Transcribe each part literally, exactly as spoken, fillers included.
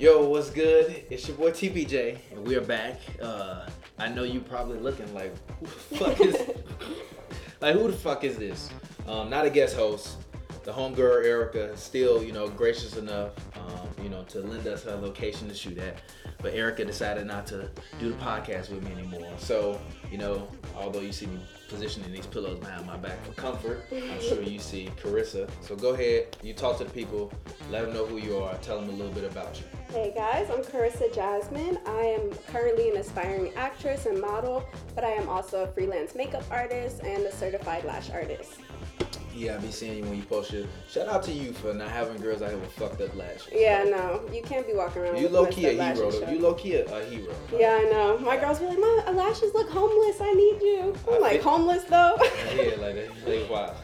Yo, what's good? It's your boy T P J, and we are back. Uh, I know you probably looking like, who the fuck is, like who the fuck is this? Um, not a guest host. The homegirl Erica, still, you know, gracious enough, um, you know, to lend us her location to shoot at. But Erica decided not to do the podcast with me anymore. So, you know, although you see me positioning these pillows behind my back for comfort, I'm sure you see Carissa. So go ahead, you talk to the people, let them know who you are, tell them a little bit about you. Hey guys, I'm Carissa Jasmine. I am currently an aspiring actress and model, but I am also a freelance makeup artist and a certified lash artist. Yeah, I be seeing you when you post shit. Shout out to you for not having girls out here with fucked up lashes. Yeah, like, no, you can't be walking around. You low key a hero. Though. You low key a, a hero. Like, yeah, I know. My girls be like, my lashes look homeless. I need you. I'm I like think, homeless though. Yeah, like they wild.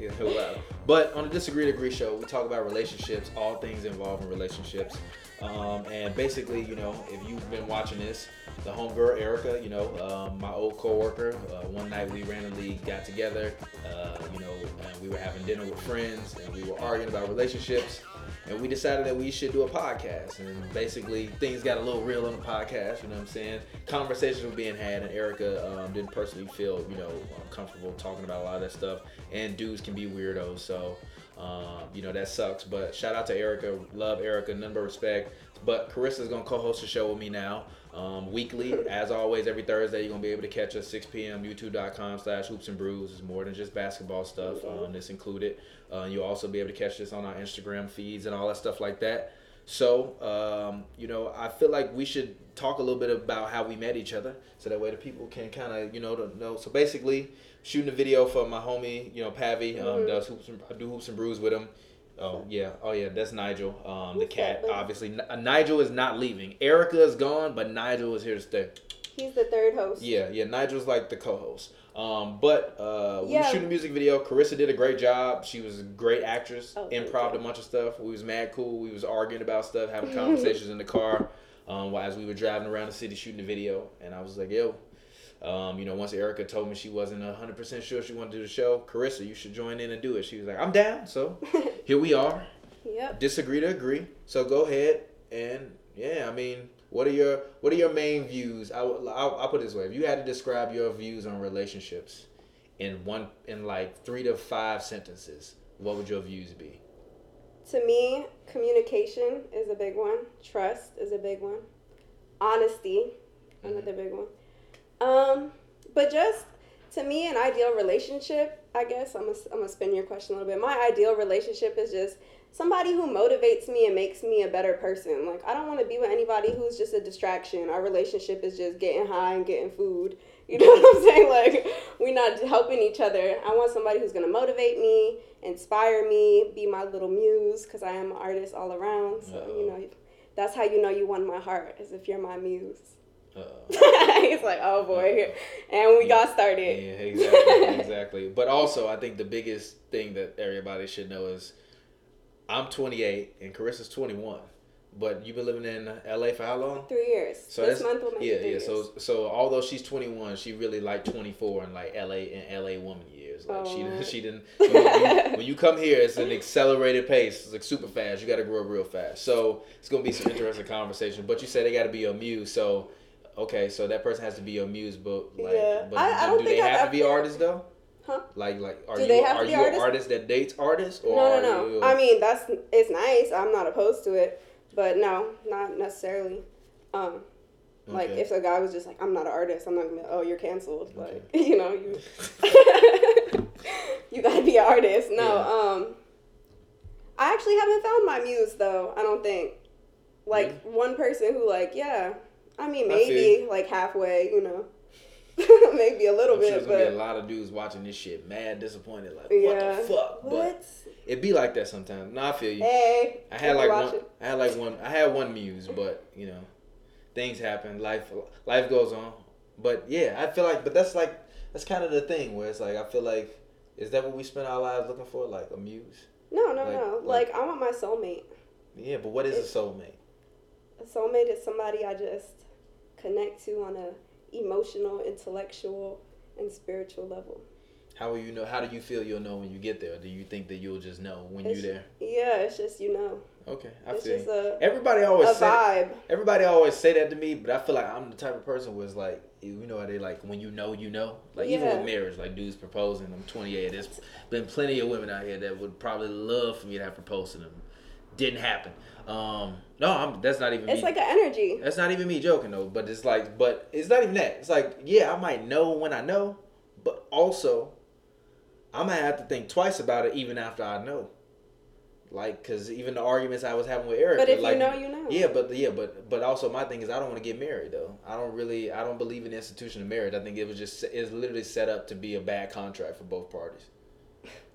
Yeah, wild. But on the Disagree to Agree show, we talk about relationships, all things involved in relationships, um, and basically, you know, if you've been watching this, the homegirl Erica, you know, um, my old coworker. Uh, one night we randomly got together, uh, you know, and we were having dinner with friends, and we were arguing about relationships, and we decided that we should do a podcast. And basically, things got a little real on the podcast. You know what I'm saying? Conversations were being had, and Erica um, didn't personally feel, you know, comfortable talking about a lot of that stuff. And dudes can be weirdos, so um, you know that sucks. But shout out to Erica, love Erica, none but respect. But Carissa's gonna co-host the show with me now. Um, weekly, as always, every Thursday you're gonna be able to catch us six p.m. youtube dot com slash hoops and brews. It's more than just basketball stuff. Um, this included. Uh, you'll also be able to catch this on our Instagram feeds and all that stuff like that. So, um, you know, I feel like we should talk a little bit about how we met each other, so that way the people can kind of, you know, know. So basically, shooting a video for my homie, you know, Pavy. Um, mm-hmm. Does hoops and, I do hoops and brews with him. Oh, yeah. Oh, yeah. That's Nigel, um, the cat, obviously. N- Nigel is not leaving. Erica is gone, but Nigel is here to stay. He's the third host. Yeah, yeah. Nigel's like the co-host. Um, but uh, we yeah. were shooting a music video. Carissa did a great job. She was a great actress. Oh, improv'd a bunch of stuff. We was mad cool. We was arguing about stuff, having conversations in the car um, as we were driving around the city shooting the video. And I was like, yo. Um, you know, once Erica told me she wasn't one hundred percent sure she wanted to do the show, Carissa, you should join in and do it. She was like, I'm down. So here we are. Yep. Disagree to agree. So go ahead and, yeah, I mean, what are your what are your main views? I, I'll, I'll put it this way. If you had to describe your views on relationships in one in like three to five sentences, what would your views be? To me, communication is a big one. Trust is a big one. Honesty, another mm-hmm. big one. Um, but just to me, an ideal relationship, I guess I'm gonna, I'm gonna spin your question a little bit. My ideal relationship is just somebody who motivates me and makes me a better person. Like, I don't want to be with anybody who's just a distraction. Our relationship is just getting high and getting food. You know what I'm saying? Like, we're not helping each other. I want somebody who's going to motivate me, inspire me, be my little muse, because I am an artist all around. So, Uh-oh. you know, that's how you know you won my heart, is if you're my muse. It's like, oh boy, Uh-oh. and we yeah. got started. Yeah, exactly, exactly. But also, I think the biggest thing that everybody should know is I'm twenty-eight and Carissa's twenty-one. But you've been living in L A for how long? Three years. So this month will make yeah, three yeah. years. So, so although she's twenty-one, she really like twenty-four and like L A and L A woman years. Like oh. she, she didn't. So when, you, when you come here, it's an accelerated pace. It's like super fast. You got to grow up real fast. So it's gonna be some interesting conversation. But you said they got to be a muse. So. Okay, so that person has to be a muse, but like, yeah. but I, I don't do think they have I've to be artists though? Huh? Like, like, are do you are you artists? An artist that dates artists? Or no, no, no. You... I mean, that's it's nice. I'm not opposed to it, but no, not necessarily. Um, okay. Like, if a guy was just like, I'm not an artist, I'm not gonna be like, oh, you're canceled. Okay. Like, you know, you you gotta be an artist. No, yeah. um, I actually haven't found my muse though. I don't think like really? one person who like yeah. I mean, maybe, I like, halfway, you know. Maybe a little I'm bit, sure there's but... there's going to be a lot of dudes watching this shit mad, disappointed, like, yeah. what the fuck? What? But it be like that sometimes. No, I feel you. Hey, I had, like, one, I had, like, one... I had one muse, but, you know, things happen. Life life goes on. But, yeah, I feel like... But that's, like... That's kind of the thing where it's, like, I feel like... Is that what we spend our lives looking for? Like, a muse? No, no, like, no. Like, like, I want my soulmate. Yeah, but what is it's, a soulmate? A soulmate is somebody I just... connect to on a emotional, intellectual, and spiritual level. How will you know? How do you feel you'll know when you get there? Or do you think that you'll just know when it's, you're there? Yeah, it's just you know. Okay, I it's feel just a, everybody always a vibe. That, everybody always say that to me, but I feel like I'm the type of person who's like, you know, they like when you know, you know. Like yeah. even with marriage, like dudes proposing. I'm twenty-eight. There's been plenty of women out here that would probably love for me to have proposed to them. Didn't happen. Um, no, I'm, that's not even. It's me. Like an energy. That's not even me joking though. But it's like, but it's not even that. It's like, yeah, I might know when I know, but also, I'm gonna have to think twice about it even after I know. Like, cause even the arguments I was having with Erica. But if like, you know, you know. Yeah, but yeah, but but also my thing is I don't want to get married though. I don't really, I don't believe in the institution of marriage. I think it was just, it's literally set up to be a bad contract for both parties.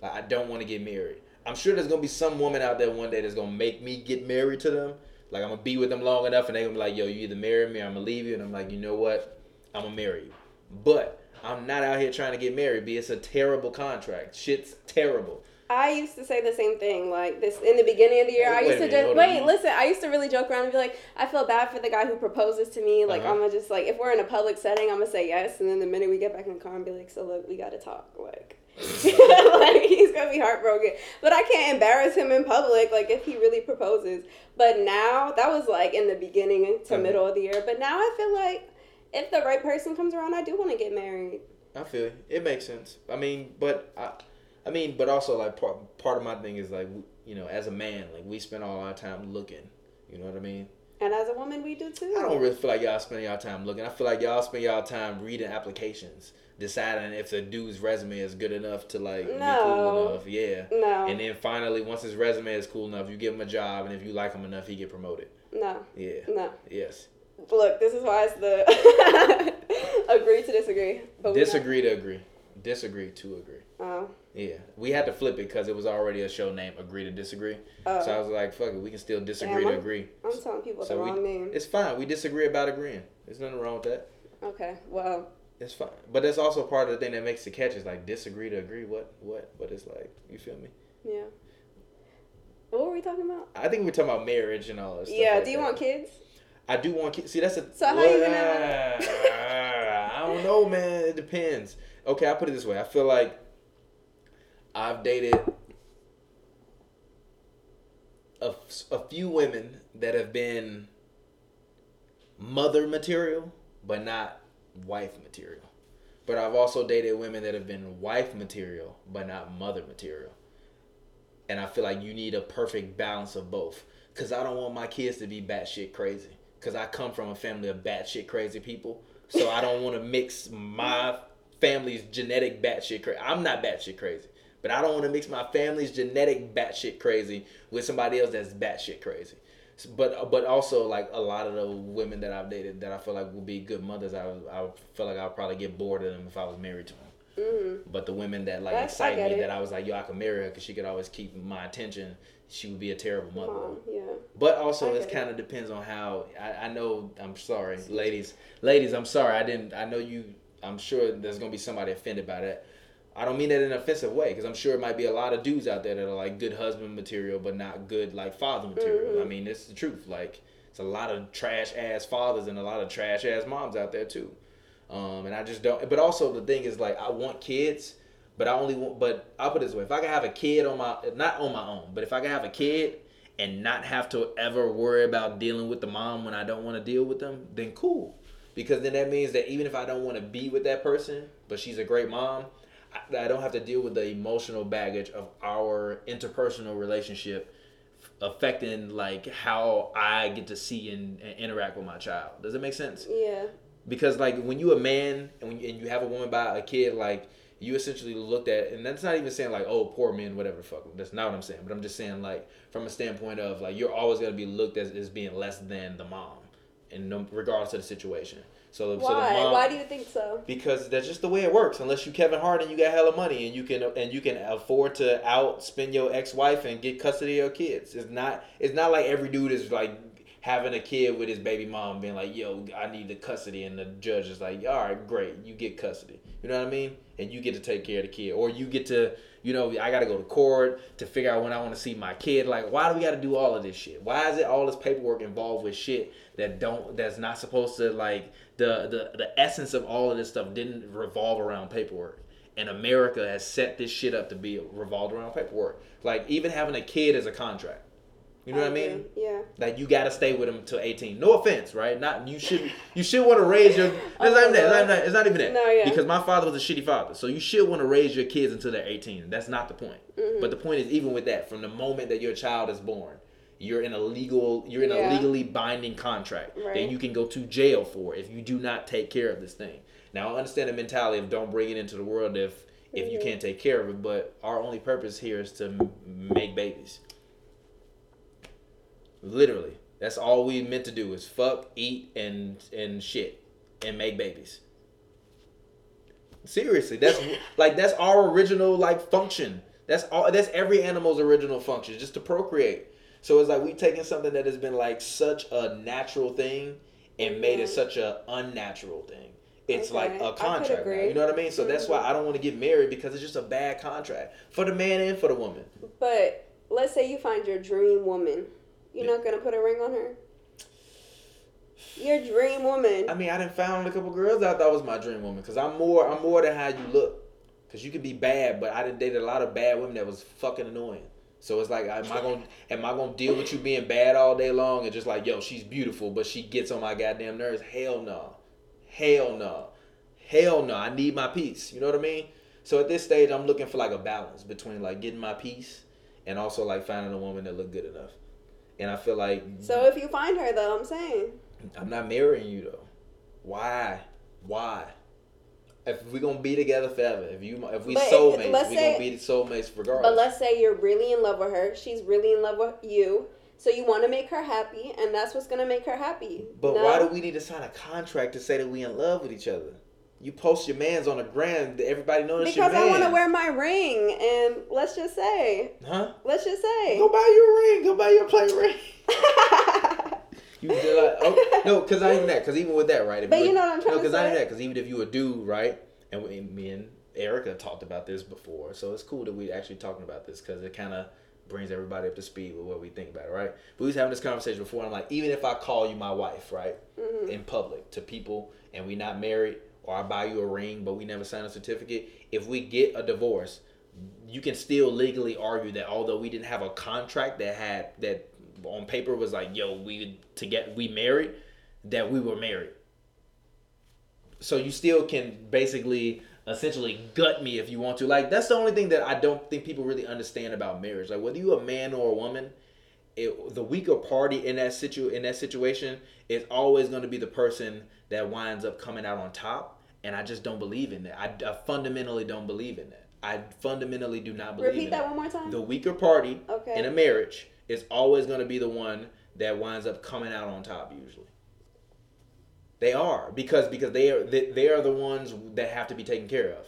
Like, I don't want to get married. I'm sure there's gonna be some woman out there one day that's gonna make me get married to them. Like, I'm gonna be with them long enough and they're gonna be like, yo, you either marry me or I'm gonna leave you. And I'm like, you know what? I'm gonna marry you. But I'm not out here trying to get married. B, it's a terrible contract. Shit's terrible. I used to say the same thing, like this in the beginning of the year. Wait, I used to just wait. Listen, I used to really joke around and be like, I feel bad for the guy who proposes to me. Like, uh-huh. I'm gonna just like, if we're in a public setting, I'm gonna say yes, and then the minute we get back in the car, I'm be like, so look, we gotta talk. Like, like he's gonna be heartbroken, but I can't embarrass him in public. Like, if he really proposes, but now that was like in the beginning to mm-hmm. middle of the year. But now I feel like if the right person comes around, I do want to get married. I feel it. It makes sense. I mean, but I. I mean, but also, like, part, part of my thing is, like, you know, as a man, like, we spend all our time looking. You know what I mean? And as a woman, we do, too. I don't really feel like y'all spend y'all time looking. I feel like y'all spend y'all time reading applications, deciding if the dude's resume is good enough to, like, no. be cool enough. Yeah. No. And then, finally, once his resume is cool enough, you give him a job, and if you like him enough, he get promoted. No. Yeah. No. Yes. Look, this is why it's the agree to disagree. But disagree to agree. Disagree to agree. Oh. Yeah, we had to flip it because it was already a show name, Agree to Disagree. Oh. So I was like, fuck it, we can still disagree Damn, to agree. I'm telling people so the wrong we, name. It's fine. We disagree about agreeing. There's nothing wrong with that. Okay, well. It's fine. But that's also part of the thing that makes the catch is like, disagree to agree, what, what, what it's like. You feel me? Yeah. What were we talking about? I think we were talking about marriage and all this stuff. Yeah, like do you that. want kids? I do want kids. See, that's a... So how what, you gonna have uh, I don't know, man. It depends. Okay, I'll put it this way. I feel like... I've dated a, a few women that have been mother material, but not wife material. But I've also dated women that have been wife material, but not mother material. And I feel like you need a perfect balance of both. Because I don't want my kids to be batshit crazy. Because I come from a family of batshit crazy people. So I don't want to mix my family's genetic batshit crazy. I'm not batshit crazy. But I don't want to mix my family's genetic batshit crazy with somebody else that's batshit crazy. But but also, like, a lot of the women that I've dated that I feel like would be good mothers, I I feel like I would probably get bored of them if I was married to them. Mm-hmm. But the women that, like, that's, excite me, it. that I was like, yo, I could marry her because she could always keep my attention, she would be a terrible mother. Mom, yeah. But also, it kind of depends on how, I, I know, I'm sorry, ladies. Ladies, I'm sorry, I didn't, I know you, I'm sure there's going to be somebody offended by that. I don't mean that in an offensive way, because I'm sure it might be a lot of dudes out there that are like good husband material, but not good like father material. Mm-hmm. I mean, it's the truth. Like, it's a lot of trash ass fathers and a lot of trash ass moms out there too. Um, and I just don't. But also the thing is, like, I want kids, but I only want. But I'll put it this way: if I can have a kid on my, not on my own, but if I can have a kid and not have to ever worry about dealing with the mom when I don't want to deal with them, then cool. Because then that means that even if I don't want to be with that person, but she's a great mom. I don't have to deal with the emotional baggage of our interpersonal relationship affecting, like, how I get to see and, and interact with my child. Does it make sense? Yeah. Because, like, when you a man and when you, and you have a woman by a kid, like, you essentially looked at, and that's not even saying, like, oh, poor men, whatever the fuck. That's not what I'm saying. But I'm just saying, like, from a standpoint of, like, you're always going to be looked at as being less than the mom, in regardless of the situation. So, Why? So the mom, Why do you think so? Because that's just the way it works. Unless you Kevin Hart and you got hella money and you can and you can afford to out spend your ex-wife and get custody of your kids. It's not it's not like every dude is like having a kid with his baby mom being like, yo, I need the custody, and the judge is like, all right, great, you get custody. You know what I mean? And you get to take care of the kid. Or you get to, you know, I got to go to court to figure out when I want to see my kid. Like, why do we got to do all of this shit? Why is it all this paperwork involved with shit that don't, that's not supposed to, like, the, the, the essence of all of this stuff didn't revolve around paperwork. And America has set this shit up to be revolved around paperwork. Like, even having a kid is a contract. You know what I mean? Yeah. Like, you gotta stay with him until eighteen. No offense, right? Not you should you should want to raise your. It's oh, not even that. It's not, not, it's not even that. No, yeah. Because my father was a shitty father, so you should want to raise your kids until they're eighteen. That's not the point. Mm-hmm. But the point is, even with that, from the moment that your child is born, you're in a legal, you're in yeah. a legally binding contract right. that you can go to jail for if you do not take care of this thing. Now, I understand the mentality of don't bring it into the world if if mm-hmm. you can't take care of it. But our only purpose here is to make babies. Literally, that's all we meant to do is fuck, eat, and and shit, and make babies. Seriously, that's like that's our original like function. That's all. That's every animal's original function, just to procreate. So it's like we taking something that has been like such a natural thing and made it such a unnatural thing. It's okay. like a contract, now, you know what I mean? So mm-hmm. that's why I don't want to get married because it's just a bad contract for the man and for the woman. But let's say you find your dream woman. You're not going to put a ring on her? Your dream woman. I mean, I done found a couple girls that I thought was my dream woman. Because I'm more I'm more than how you look. Because you could be bad, but I done dated a lot of bad women that was fucking annoying. So it's like, am I going am I gonna deal with you being bad all day long and just like, yo, she's beautiful, but she gets on my goddamn nerves? Hell no. Hell no. Hell no. I need my peace. You know what I mean? So at this stage, I'm looking for like a balance between like getting my peace and also like finding a woman that look good enough. And I feel like... So if you find her, though, I'm saying... I'm not marrying you, though. Why? Why? If we're going to be together forever, if you, if we soulmates, we're going to be soulmates regardless. But let's say you're really in love with her. She's really in love with you. So you want to make her happy, and that's what's going to make her happy. But no? Why do we need to sign a contract to say that we in love with each other? You post your mans on the gram. Everybody knows because your man. Because I want to wear my ring, and let's just say, huh? Let's just say, go buy your ring. Go buy your play ring. You did like, oh, no, because I ain't that. Because even with that, right? If but you, you know what I'm trying no, to say. No, because I ain't that. Because even if you a dude, right? And we, me and Erica talked about this before, so it's cool that we actually talking about this because it kind of brings everybody up to speed with what we think about it, right? But we was having this conversation before. And I'm like, even if I call you my wife, right, mm-hmm. in public to people, and we not married. Or I buy you a ring, but we never sign a certificate. If we get a divorce, you can still legally argue that although we didn't have a contract that had that on paper was like, yo, we to get we married, that we were married. So you still can basically essentially gut me if you want to. Like that's the only thing that I don't think people really understand about marriage. Like whether you're a man or a woman, it, the weaker party in that situ in that situation is always going to be the person that winds up coming out on top. And I just don't believe in that. I, I fundamentally don't believe in that. I fundamentally do not believe Repeat in that. Repeat that one more time. The weaker party okay. in a marriage is always going to be the one that winds up coming out on top usually. They are. Because because they are they, they are the ones that have to be taken care of.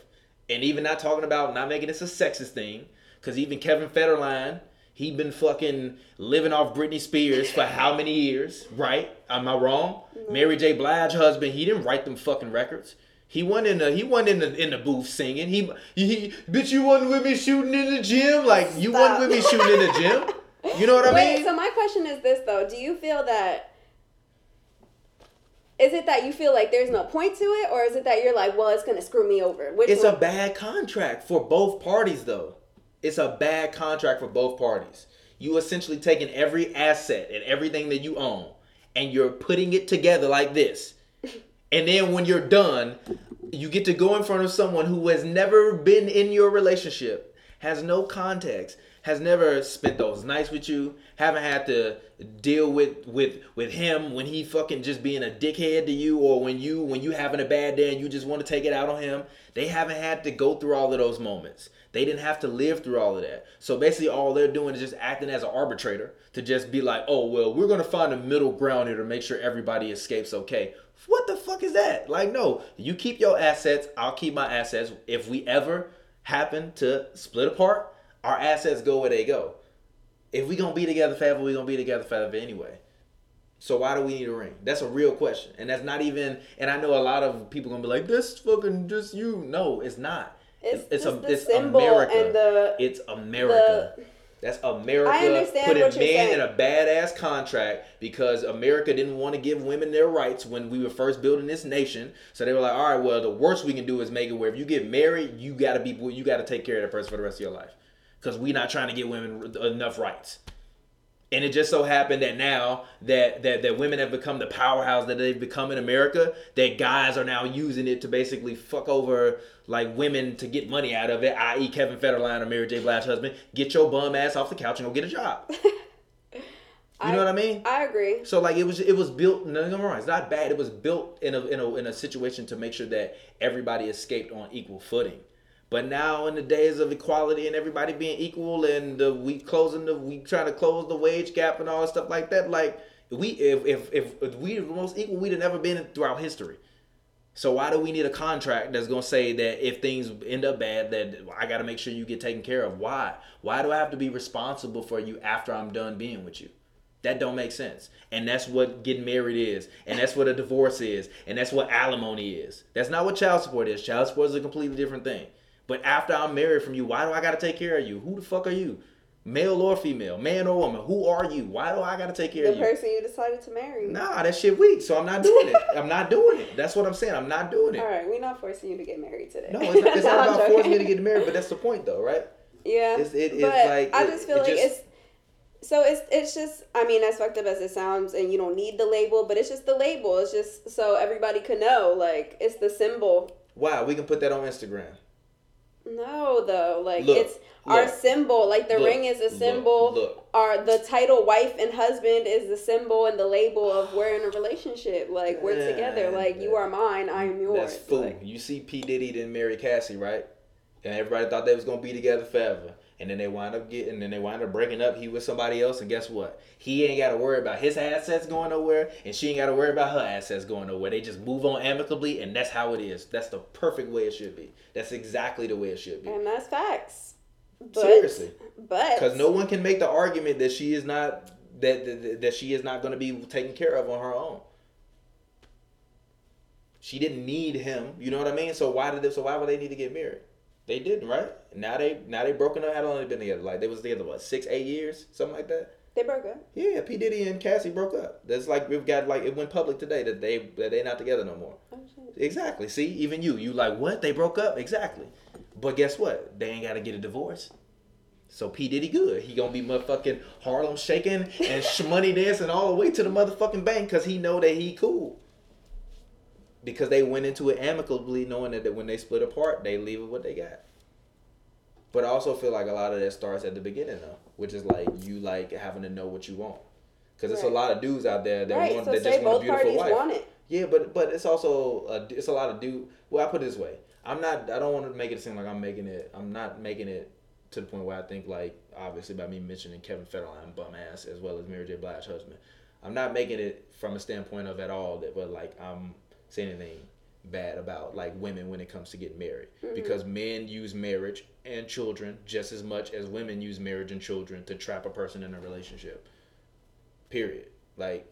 And even not talking about, not making this a sexist thing, because even Kevin Federline, he been fucking living off Britney Spears for how many years, right? Am I wrong? No. Mary J. Blige's husband, he didn't write them fucking records. He wasn't in the he wasn't in the in the booth singing. He, he bitch, you wasn't with me shooting in the gym. Like you Stop. wasn't with me shooting in the gym. You know what I Wait, mean? So my question is this though: do you feel that? Is it that you feel like there's no point to it, or is it that you're like, well, it's gonna screw me over? Which it's one? a bad contract for both parties, though. It's a bad contract for both parties. You essentially taking every asset and everything that you own, and you're putting it together like this. And then when you're done, you get to go in front of someone who has never been in your relationship, has no context, has never spent those nights with you, haven't had to deal with with with him when he fucking just being a dickhead to you or when you when you having a bad day and you just want to take it out on him. They haven't had to go through all of those moments. They didn't have to live through all of that. So basically all they're doing is just acting as an arbitrator to just be like, oh, well, we're going to find a middle ground here to make sure everybody escapes okay. What the fuck is that? Like, no, you keep your assets. I'll keep my assets. If we ever happen to split apart, our assets go where they go. If we gonna be together forever, we gonna be together forever anyway. So why do we need a ring? That's a real question. And that's not even, and I know a lot of people gonna be like, this fucking just you. No, it's not. It's, it's, a, it's America. And the, it's America. The... That's America I understand putting what you're man saying. in a badass contract because America didn't want to give women their rights when we were first building this nation. So they were like, all right, well, the worst we can do is make it where if you get married, you gotta be, you gotta take care of that person for the rest of your life because we're not trying to give women enough rights. And it just so happened that now that, that that women have become the powerhouse that they've become in America, that guys are now using it to basically fuck over like women to get money out of it, that is. Kevin Federline or Mary J. Blige's husband. Get your bum ass off the couch and go get a job. You know I, what I mean? I agree. So like it was it was built. No, no, no, it's not bad. It was built in a in a in a situation to make sure that everybody escaped on equal footing. But now in the days of equality and everybody being equal and the we closing the we trying to close the wage gap and all that stuff like that, like we if if if, if we were the most equal, we'd have never been throughout history. So why do we need a contract that's gonna say that if things end up bad, that I gotta make sure you get taken care of? Why? Why do I have to be responsible for you after I'm done being with you? That don't make sense. And that's what getting married is. And that's what a divorce is. And that's what alimony is. That's not what child support is. Child support is a completely different thing. But after I'm married from you, why do I got to take care of you? Who the fuck are you? Male or female? Man or woman? Who are you? Why do I got to take care the of you? The person you decided to marry. Nah, that shit weak. So I'm not doing it. I'm not doing it. That's what I'm saying. I'm not doing it. All right. We're not forcing you to get married today. No, it's not, it's no, not about forcing me to get married, but that's the point though, right? Yeah. It's, it, it's but like, I just it, feel it like just, it's... So it's it's just, I mean, as fucked up as it sounds, and you don't need the label, but it's just the label. It's just so everybody could know, like, it's the symbol. Wow, we can put that on Instagram. No, though. Like, look, it's our look, symbol. Like, the look, ring is a symbol. Look, look. Our The title wife and husband is the symbol and the label of we're in a relationship. Like, we're yeah, together. Like, that, you are mine, I am yours. That's fool. Like, you see P. Diddy didn't marry Cassie, right? And everybody thought they was going to be together forever. And then they wind up getting, and then they wind up breaking up. He with somebody else, and guess what? He ain't got to worry about his assets going nowhere, and she ain't got to worry about her assets going nowhere. They just move on amicably, and that's how it is. That's the perfect way it should be. That's exactly the way it should be. And that's facts. But, seriously, but because no one can make the argument that she is not that that, that she is not going to be taken care of on her own. She didn't need him. You know what I mean? So why did they, so why would they need to get married? They didn't, right? Now they now they broken up. How long they been together? Like they was together what six, eight years, something like that. They broke up. Yeah, P. Diddy and Cassie broke up. That's like we've got like it went public today that they that they not together no more. Oh, shit. Exactly. See, even you, you like what they broke up exactly, but guess what? They ain't gotta get a divorce. So P. Diddy good. He gonna be motherfucking Harlem shaking and shmoney dancing all the way to the motherfucking bank because he know that he cool. Because they went into it amicably, knowing that when they split apart, they leave it what they got. But I also feel like a lot of that starts at the beginning, though, which is like you like having to know what you want. Because there's right. a lot of dudes out there that right. want so that just want a beautiful wife. Want it. Yeah, but but it's also a, it's a lot of dude. Well, I put it this way: I'm not. I don't want to make it seem like I'm making it. I'm not making it to the point where I think like obviously by me mentioning Kevin Federline bum ass as well as Mary J. Blige's husband, I'm not making it from a standpoint of at all that. But like I'm. Say anything bad about like women when it comes to getting married mm-hmm. because men use marriage and children just as much as women use marriage and children to trap a person in a relationship. Period. Like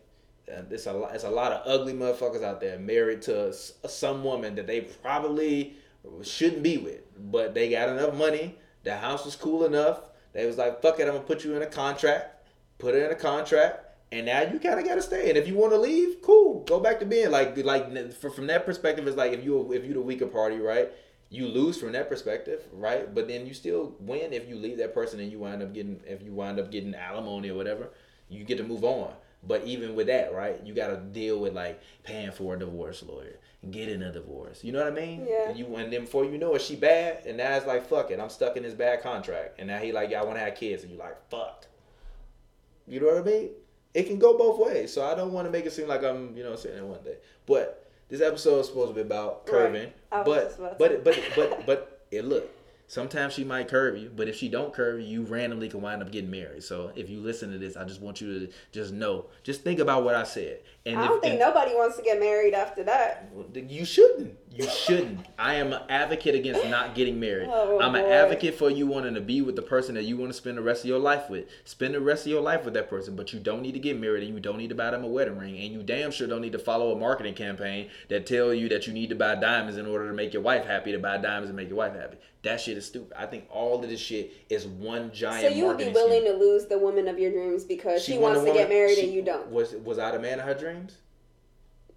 uh, it's a lot, it's a lot of ugly motherfuckers out there married to s- some woman that they probably shouldn't be with, but they got enough money. The house was cool enough. They was like, fuck it, I'm gonna put you in a contract, put her in a contract. And now you kind of got to stay. And if you want to leave, cool. Go back to being like, like for, from that perspective, it's like if you if you're the weaker party, right? You lose from that perspective, right? But then you still win if you leave that person and you wind up getting if you wind up getting alimony or whatever, you get to move on. But even with that, right? You got to deal with like paying for a divorce lawyer, getting a divorce. You know what I mean? Yeah. And you and then before you know it, she bad, and now it's like fuck it, I'm stuck in this bad contract, and now he like y'all want to have kids, and you like fuck. You know what I mean? It can go both ways, so I don't want to make it seem like I'm, you know, sitting there one day. But this episode is supposed to be about curving. Right. But, but, but but but but it look. Sometimes she might curve you, but if she don't curve you, you randomly can wind up getting married. So if you listen to this, I just want you to just know, just think about what I said. And I don't if, think and, nobody wants to get married after that. You shouldn't. You shouldn't. I am an advocate against not getting married. Oh, I'm boy. An advocate for you wanting to be with the person that you want to spend the rest of your life with. Spend the rest of your life with that person, but you don't need to get married and you don't need to buy them a wedding ring and you damn sure don't need to follow a marketing campaign that tell you that you need to buy diamonds in order to make your wife happy, to buy diamonds and make your wife happy. That shit is stupid. I think all of this shit is one giant marketing. So you would be willing scheme. To lose the woman of your dreams because she, she wants to get married she, and you don't. Was was I the man of her dreams?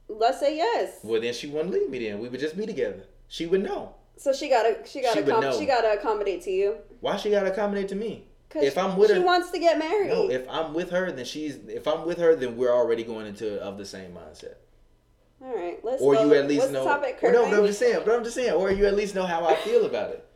Let's say yes. Well, then she wouldn't leave me. Then we would just be together. She would know. So she gotta she gotta she, com- she gotta accommodate to you. Why she gotta accommodate to me? If I'm with she her, wants to get married. No, if I'm with her, then she's. If I'm with her, then we're already going into of the same mindset. All right, let's. Or you at least what's know. Topic, or no, no, I'm just saying. But I'm just saying. Or you at least know how I feel about it.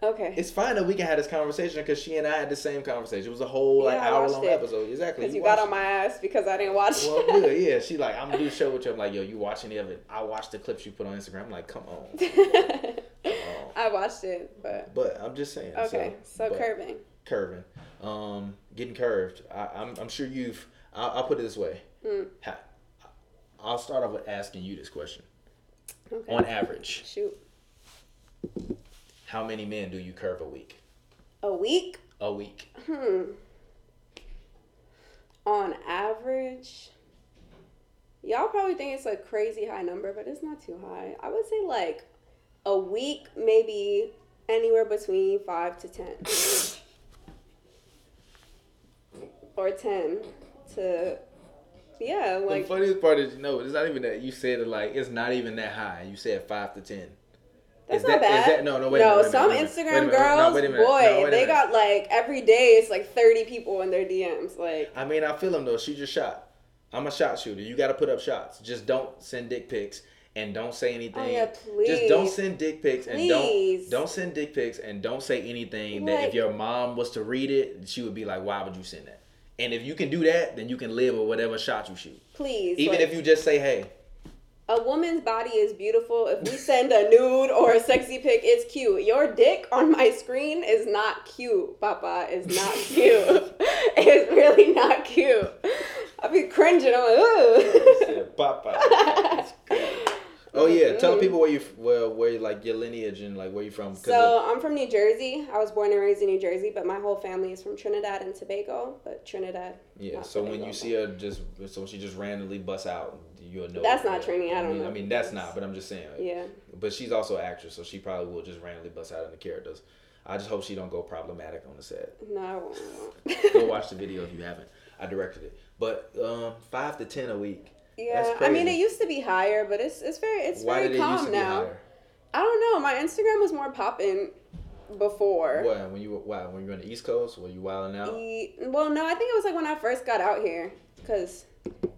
Okay. It's fine that we can have this conversation because she and I had the same conversation. It was a whole like yeah, hour long it. episode. Exactly. Because you, you got on my ass because I didn't watch it. Well, good. Yeah. She like, I'm gonna do a show with you. I'm like, yo, you watch any of it? I watched the clips you put on Instagram. I'm like, come on. Come on. I watched it, but. But I'm just saying. Okay. So, so curving. Curving, um, getting curved. I, I'm I'm sure you've. I'll, I'll put it this way. Mm. Ha, I'll start off with asking you this question. Okay. On average. Shoot. How many men do you curve a week? A week? A week. Hmm. On average, y'all probably think it's a crazy high number, but it's not too high. I would say like a week, maybe anywhere between five to ten. Or ten to, yeah. Like, the funniest part is, you know, it's not even that you said it like, it's not even that high. You said five to ten. That's is not that, bad. Is that, no, no, wait. No, minute, some minute, Instagram girls, no, boy, no, they got like every day. It's like thirty people in their D Ms. Like, I mean, I feel them though. Shoot your shot. I'm a shot shooter. You got to put up shots. Just don't send dick pics and don't say anything. Oh, yeah, please. Just don't send dick pics please. and don't don't send dick pics and don't say anything like, that if your mom was to read it, she would be like, why would you send that? And if you can do that, then you can live with whatever shot you shoot. Please, even like, if you just say, hey. A woman's body is beautiful. If we send a nude or a sexy pic, it's cute. Your dick on my screen is not cute, Papa. It's not cute. It's really not cute. I'll be cringing. I'm like, ooh. Papa. Oh yeah, tell people where you where where like your lineage and like where you from. So of- I'm from New Jersey. I was born and raised in New Jersey, but my whole family is from Trinidad and Tobago. But Trinidad. Yeah. So Tobago, when you see her, just so she just randomly busts out. You'll know that's not Trini. I don't I mean, know. I mean, that's not. But I'm just saying. Like, yeah. But she's also an actress, so she probably will just randomly bust out into characters. I just hope she don't go problematic on the set. No, I won't. Go watch the video if you haven't. I directed it. But um, five to ten a week. Yeah, that's crazy. I mean, it used to be higher, but it's it's very it's Why very did it calm used to now. Be higher? I don't know. My Instagram was more popping before. What when you were why when you were on the East Coast? Were you wilding out? E- well, no, I think it was like when I first got out here, because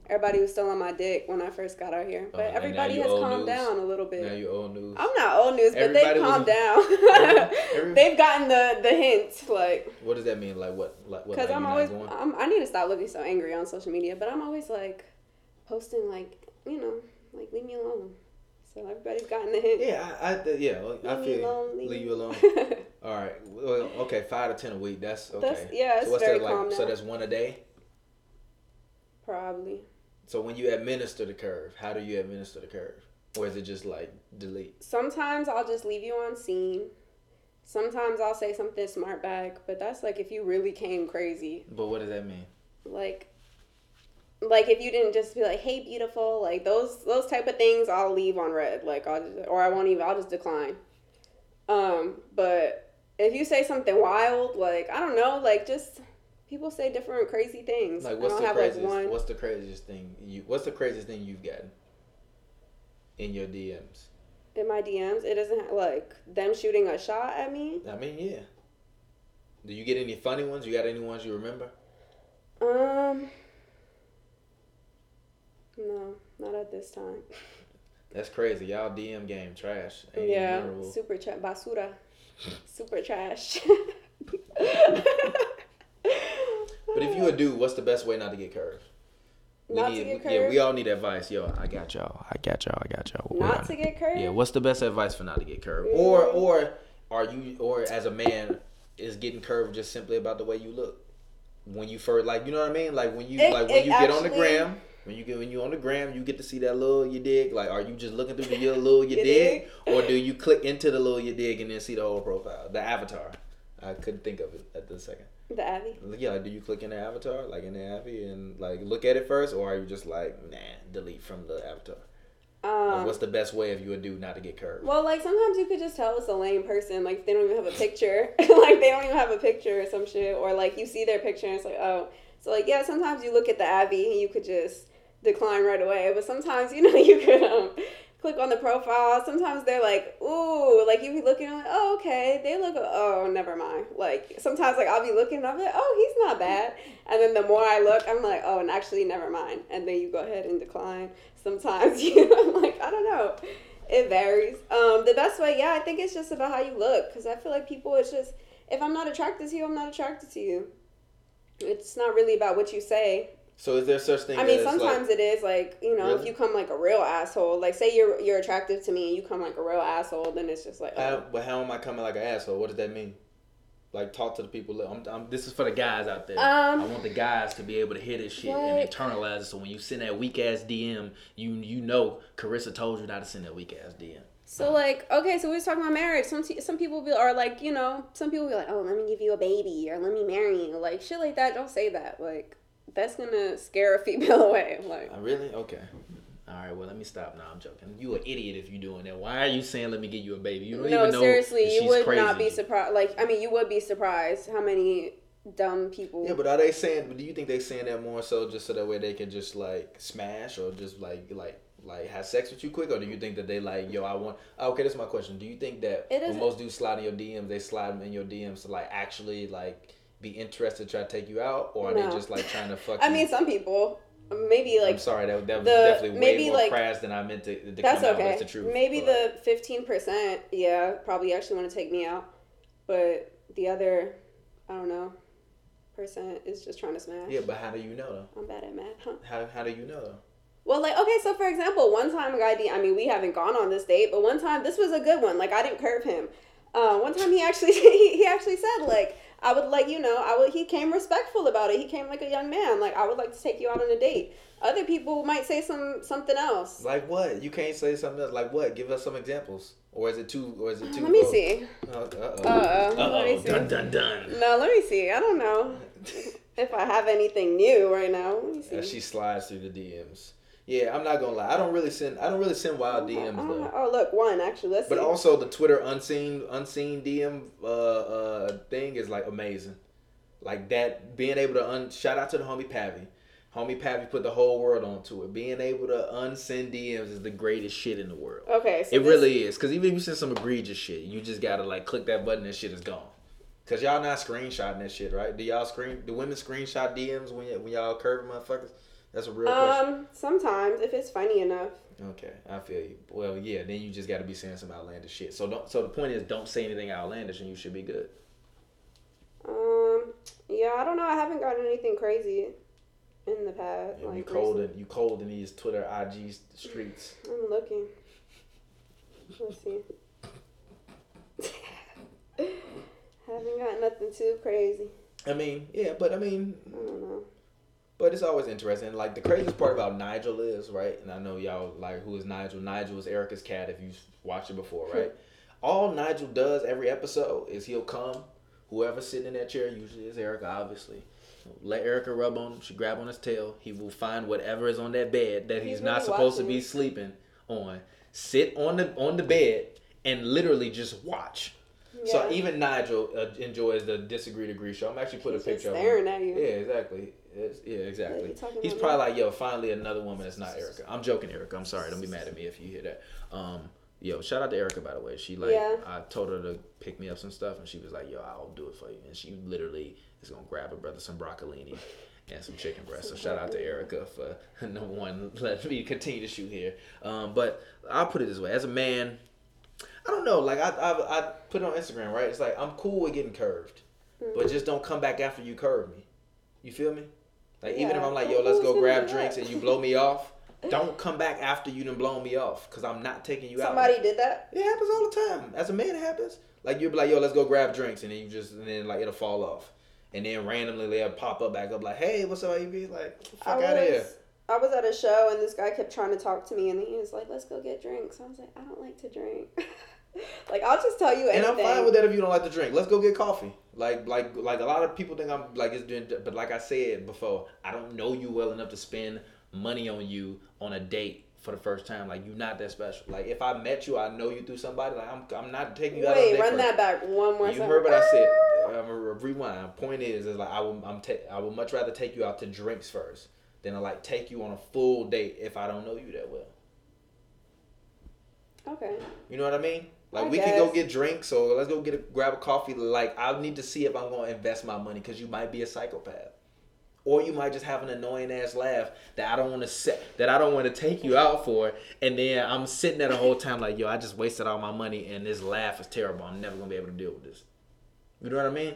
everybody was still on my dick when I first got out here. But uh, everybody has calmed news. down a little bit. Now you old news. I'm not old news, but everybody they've calmed was, down. every, every, they've gotten the, the hint. Like, what does that mean? Like what? Like what? Because I'm always, I'm, I need to stop looking so angry on social media, but I'm always like posting like, you know, like leave me alone. So everybody's gotten the hint. Yeah, I, I yeah, leave I feel alone, leave, leave you alone. All right. Well, okay, five to ten a week. That's okay. That's, yeah, it's so what's very that like? Calm now. So that's one a day? Probably. So when you administer the curve, how do you administer the curve? Or is it just like delete? Sometimes I'll just leave you on scene. Sometimes I'll say something smart back, but that's like if you really came crazy. But what does that mean? Like, like if you didn't just be like, hey, beautiful, like those those type of things, I'll leave on red. Like, I'll just, or I won't even, I'll just decline. Um, but if you say something wild, like, I don't know, like just... People say different crazy things. Like, what's I don't the have craziest? Like one. What's the craziest thing? You what's the craziest thing you've gotten in your D Ms? In my D Ms, it doesn't have, like them shooting a shot at me. I mean, yeah. Do you get any funny ones? You got any ones you remember? Um, no, not at this time. That's crazy, y'all. D M game trash. Ain't yeah, super tra- basura, super trash. But if you a dude, what's the best way not to get curved? Not need, to get curved? Yeah, we all need advice. Yo, I got y'all. I got y'all. I got y'all. We're not to get curved? Yeah, what's the best advice for not to get curved? Mm. Or or are you, or as a man, is getting curved just simply about the way you look? When you first, like, you know what I mean? Like, when you it, like when you actually, get on the gram, when you get when you on the gram, you get to see that little you dig. Like, are you just looking through the little you, you dig? dig? Or do you click into the little you dig and then see the whole profile, the avatar? I couldn't think of it at the second. The Abby? Yeah, like, do you click in the avatar, like in the Abby, and like look at it first, or are you just like, nah, delete from the avatar? Um, like, what's the best way if you would do not to get curved? Well, like sometimes you could just tell it's a lame person, like they don't even have a picture, like they don't even have a picture or some shit, or like you see their picture and it's like, oh, so like yeah, sometimes you look at the Abby and you could just decline right away, but sometimes you know you could um click on the profile. Sometimes they're like, ooh, like you be looking, I'm like, oh, okay. They look, oh, never mind. Like sometimes like I'll be looking and I'm like, oh, he's not bad. And then the more I look, I'm like, oh, and actually never mind. And then you go ahead and decline. Sometimes you know, I'm like, I don't know. It varies. Um, the best way, yeah, I think it's just about how you look. Because I feel like people, it's just, if I'm not attracted to you, I'm not attracted to you. It's not really about what you say. So is there such thing? I mean, as sometimes like, it is like, you know, really? If you come like a real asshole, like say you're you're attractive to me and you come like a real asshole, then it's just like. Oh. How, but how am I coming like an asshole? What does that mean? Like talk to the people. I'm, I'm, this is for the guys out there. Um, I want the guys to be able to hear this shit what? And internalize it. So when you send that weak ass D M, you you know Carissa told you not to send that weak ass D M. So like, okay, so we was talking about marriage. Some t- some people be, are like, you know, some people be like, oh, let me give you a baby or let me marry you, like shit like that. Don't say that. Like that's gonna scare a female away. Like uh, really? Okay. All right. Well, let me stop. No, I'm joking. You an idiot if you're doing that. Why are you saying let me get you a baby? You don't no, even know. No, seriously, you would crazy. Not be surprised. Like I mean, you would be surprised how many dumb people. Yeah, but are they saying? Do you think they saying that more so just so that way they can just like smash or just like like. Like have sex with you quick, or do you think that they like, yo, I want? Oh, okay, that's my question. Do you think that when most dudes slide in your D Ms, they slide them in your D Ms to like actually like be interested, try to take you out, or are no. they just like trying to fuck? I you? mean, some people maybe like. I'm sorry, that, that the, was definitely way more like, crass than I meant to. to that's come okay. Out. That's the truth. Maybe but, the fifteen percent, yeah, probably actually want to take me out, but the other, I don't know, percent is just trying to smash. Yeah, but how do you know though? I'm bad at math. Huh? How how do you know though? Well, like, okay, so for example, one time a guy, D- I mean, we haven't gone on this date, but one time, this was a good one. Like, I didn't curb him. Uh, one time he actually, he, he actually said, like, I would like, you know, I would, he came respectful about it. He came like a young man. Like, I would like to take you out on a date. Other people might say some, something else. Like what? You can't say something else. Like what? Give us some examples. Or is it too, or is it too? Let me oh, see. Uh-oh. Uh-oh. Uh-oh. Let me see. Dun, dun, dun. No, let me see. I don't know if I have anything new right now. Let me see. As she slides through the D Ms. Yeah, I'm not gonna lie. I don't really send. I don't really send wild D Ms though. Oh, oh look, one actually. Let's. But see. Also the Twitter unseen, unseen D M uh, uh, thing is like amazing. Like that, being able to un. Shout out to the homie Pavy. Homie Pappy put the whole world onto it. Being able to unsend D Ms is the greatest shit in the world. Okay. So it this... really is. Because even if you send some egregious shit, you just got to like click that button and shit is gone. Because y'all not screenshotting that shit, right? Do y'all screen? Do women screenshot D Ms when, y- when y'all curving motherfuckers? That's a real question. Um, sometimes, if it's funny enough. Okay, I feel you. Well, yeah, then you just got to be saying some outlandish shit. So don't. So the point is, don't say anything outlandish and you should be good. Um. Yeah, I don't know. I haven't gotten anything crazy in the past. Yeah, like you cold in, you cold in these Twitter I G streets. I'm looking. Let's see. Haven't got nothing too crazy. I mean, yeah, but I mean, I don't know. But it's always interesting. Like the craziest part about Nigel is, right? And I know y'all like, who is Nigel? Nigel is Erica's cat. If you've watched it before, right? All Nigel does every episode is he'll come. Whoever's sitting in that chair usually is Erica, obviously. Let Erica rub on him. She grab on his tail. He will find whatever is on that bed that he's, he's not really supposed watching. to be sleeping on. Sit on the on the bed and literally just watch. Yeah. So even Nigel uh, enjoys the Disagree to Agree show. I'm actually put he's a picture. Staring of him. At you. Yeah, exactly. It's, yeah, exactly. He's probably like, yo, finally another woman that's not Erica. I'm joking, Erica. I'm sorry. Don't be mad at me if you hear that. Um, yo, shout out to Erica, by the way. She like, yeah. I told her to pick me up some stuff, and she was like, yo, I'll do it for you. And she literally. He's going to grab her brother some broccolini and some chicken breast. So shout out to Erica for, number one, letting me continue to shoot here. Um, but I'll put it this way. As a man, I don't know. Like, I I, I put it on Instagram, right? It's like, I'm cool with getting curved. Mm-hmm. But just don't come back after you curve me. You feel me? Like, yeah. Even if I'm like, yo, let's go grab drinks and you blow me off, don't come back after you done blown me off because I'm not taking you Somebody out. Somebody did that? It happens all the time. As a man, it happens. Like, you'll be like, yo, let's go grab drinks. And then you just, and then, like, it'll fall off. And then randomly they'll pop up back up like, hey, what's up, you be like, fuck out of here. I was at a show and this guy kept trying to talk to me and he was like, let's go get drinks. So I was like, I don't like to drink. Like, I'll just tell you anything. And I'm fine with that if you don't like to drink. Let's go get coffee. Like, like, like a lot of people think I'm like, it's doing, but like I said before, I don't know you well enough to spend money on you on a date for the first time. Like, you're not that special. Like, if I met you, I know you through somebody. Like, I'm, I'm not taking you Wait, out on a date. Wait, run that back one more time. You heard what I said. I'm a rewind. Point is, is like I would, I'm ta- I would much rather take you out to drinks first than to like take you on a full date if I don't know you that well. Okay. You know what I mean? Like I we guess. Can go get drinks or let's go get a, grab a coffee. Like I'll need to see if I'm going to invest my money because you might be a psychopath. Or you might just have an annoying ass laugh that I don't want to set, that I don't want to take you out for, and then I'm sitting there the whole time like, yo, I just wasted all my money, and this laugh is terrible. I'm never gonna be able to deal with this. You know what I mean?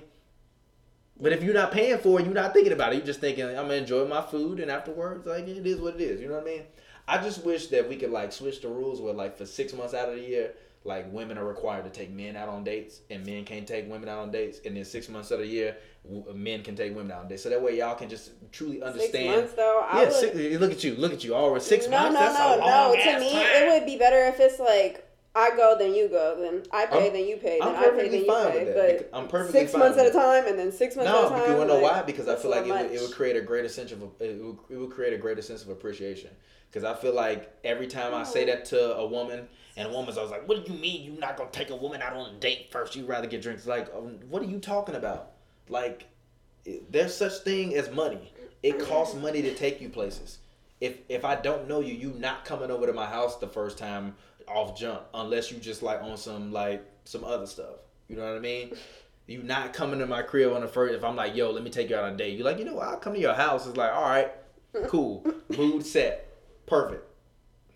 But if you're not paying for it, you're not thinking about it. You're just thinking, I'm gonna enjoy my food, and afterwards, like it is what it is. You know what I mean? I just wish that we could like switch the rules where like for six months out of the year, like women are required to take men out on dates, and men can't take women out on dates, and then six months out of the year. Men can take women out on dates, so that way y'all can just truly understand. Six months though, I yeah. Would... Six, look at you, look at you. All right, six no, months. No, that's no, a long no. To me, time. It would be better if it's like I go, then you go, then I pay, I'm, then you pay, then I'm I pay, then you pay. But I'm perfectly six fine months with at a time, and then six months no, at a time. No, you wanna know like, why? Because I feel like it would, it would create a greater sense of it would, it would create a greater sense of appreciation. Because I feel like every time oh. I say that to a woman. And woman's always like, what do you mean you're not going to take a woman out on a date first? You'd rather get drinks. Like, um, what are you talking about? Like, there's such thing as money. It costs money to take you places. If if I don't know you, you not coming over to my house the first time off jump. Unless you just, like, on some, like, some other stuff. You know what I mean? You not coming to my crib on the first. If I'm like, yo, let me take you out on a date. You're like, you know what? I'll come to your house. It's like, all right, cool. Mood set. Perfect.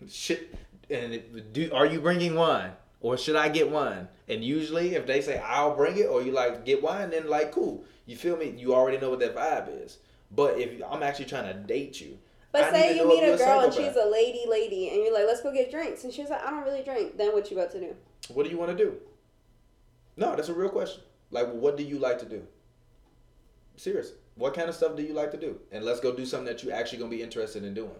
Shit. And it, do are you bringing wine or should I get wine? And usually, if they say I'll bring it or you like get wine, then like cool, you feel me? You already know what that vibe is. But if I'm actually trying to date you, but I say you meet a girl and she's a lady, lady, and you're like, let's go get drinks, and she's like, I don't really drink. Then what you about to do? What do you want to do? No, that's a real question. Like, what do you like to do? Serious. What kind of stuff do you like to do? And let's go do something that you actually gonna be interested in doing.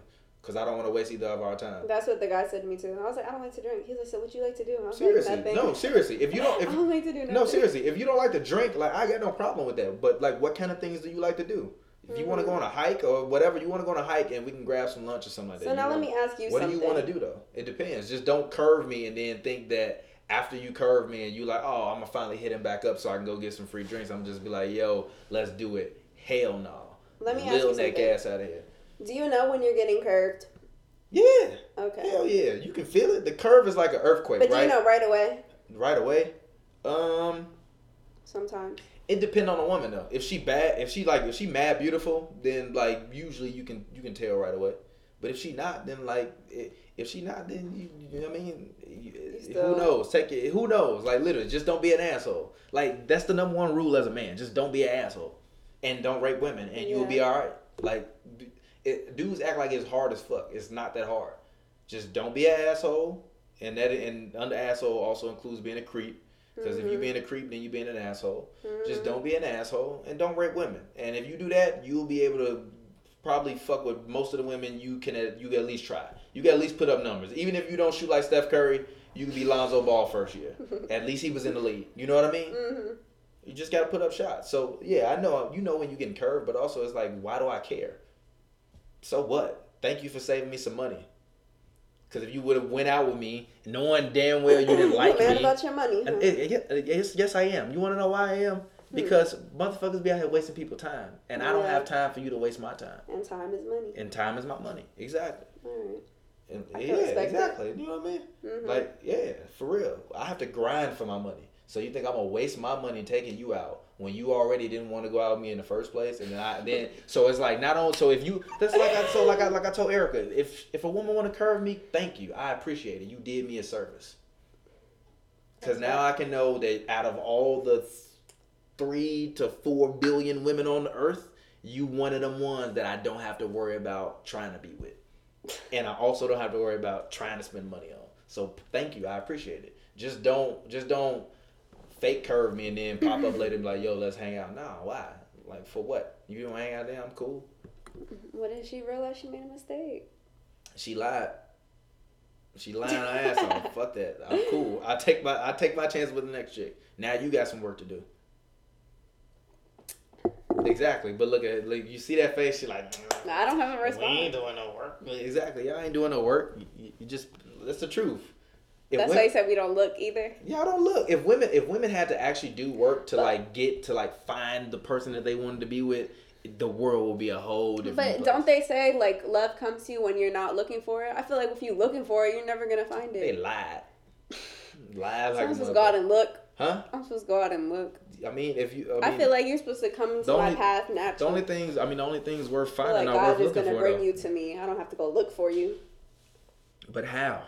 Because I don't want to waste either of our time. That's what the guy said to me, too. I was like, I don't like to drink. He's like, so what you like to do? And I was seriously, like, nothing. No, seriously. If you don't, if, I don't like to do nothing. No, seriously. If you don't like to drink, like, I got no problem with that. But, like, what kind of things do you like to do? If mm-hmm. you want to go on a hike or whatever, you want to go on a hike and we can grab some lunch or something like that. So now let me ask you something. What do you want to do, though? It depends. Just don't curve me and then think that after you curve me and you like, oh, I'm going to finally hit him back up so I can go get some free drinks. I'm just be like, yo, let's do it. Hell no. Let me ask you something. Lil' neck ass out of here. Do you know when you're getting curved? Yeah. Okay. Hell yeah. You can feel it. The curve is like an earthquake, but right? But do you know right away? Right away? Um. Sometimes. It depends on the woman, though. If she bad, if she like, if she mad beautiful, then like usually you can you can tell right away. But if she not, then like if she not, then you, you know what I mean? You, you still... Who knows? Take it. Who knows? Like literally, just don't be an asshole. Like that's the number one rule as a man. Just don't be an asshole, and don't rape women, and yeah. you will be all right. Like. It, dudes act like it's hard as fuck. It's not that hard. Just don't be an asshole, and that and under asshole also includes being a creep. Because mm-hmm. if you being a creep, then you being an asshole. Mm-hmm. Just don't be an asshole and don't rape women. And if you do that, you'll be able to probably fuck with most of the women you can. You can at least try. You can at least put up numbers, even if you don't shoot like Steph Curry. You can be Lonzo Ball first year. At least he was in the league. You know what I mean? Mm-hmm. You just gotta put up shots. So yeah, I know you know when you getting curved, but also it's like, why do I care? So what? Thank you for saving me some money. Because if you would have went out with me, knowing damn well you didn't like me. You're mad about your money. Huh? It, it, it, yes, yes, I am. You want to know why I am? Because hmm. motherfuckers be out here wasting people's time. And yeah. I don't have time for you to waste my time. And time is money. And time is my money. Exactly. All right. And, I yeah, exactly. That. You know what I mean? Mm-hmm. Like, yeah, for real. I have to grind for my money. So you think I'm going to waste my money taking you out when you already didn't want to go out with me in the first place? And then, I, then so it's like, not only, so if you, that's like I, so like I, like I told Erica, if if a woman want to curve me, thank you. I appreciate it. You did me a service. Because now I can know that out of all the three to four billion women on the earth, you one of them ones that I don't have to worry about trying to be with. And I also don't have to worry about trying to spend money on. So thank you. I appreciate it. Just don't, just don't. Fake curve me and then pop up later and be like, yo, let's hang out. Nah, why? Like, for what? You don't hang out there? I'm cool. What did she realize? She made a mistake. She lied. She lying her ass off. Fuck that. I'm cool. I take my I take my chance with the next chick. Now you got some work to do. Exactly. But look at it. Like, you see that face? She like, no, I don't have a response. We ain't doing no work. Exactly. Y'all ain't doing no work. You, you just, that's the truth. If That's women, why you said we don't look either. Y'all don't look. If women, if women had to actually do work to but, like get to like find the person that they wanted to be with, the world will be a whole different. But place. Don't they say like love comes to you when you're not looking for it? I feel like if you're looking for it, you're never gonna find it. They lied. Live. So I'm supposed to go out and look. Huh? I'm supposed to go out and look. I mean, if you. I, mean, I feel like you're supposed to come into only, my path naturally. The only things, I mean, the only things worth finding are worth looking for. God is going to bring though. you to me. I don't have to go look for you. But how?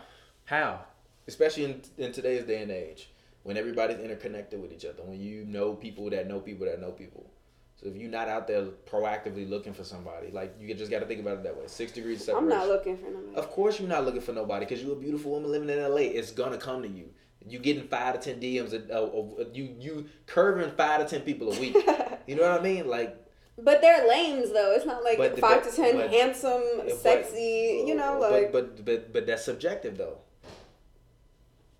How? Especially in, in today's day and age, when everybody's interconnected with each other, when you know people that know people that know people. So if you're not out there proactively looking for somebody, like you just got to think about it that way. Six degrees of separation. I'm not looking for nobody. Of course you're not looking for nobody because you're a beautiful woman living in L A. It's gonna come to you. You getting five to ten D Ms, a, a, a, you you curving five to ten people a week. You know what I mean? Like. But they're lames though. It's not like but, five but, to ten but, handsome, but, sexy. But, you know, like. But but but, but that's subjective though.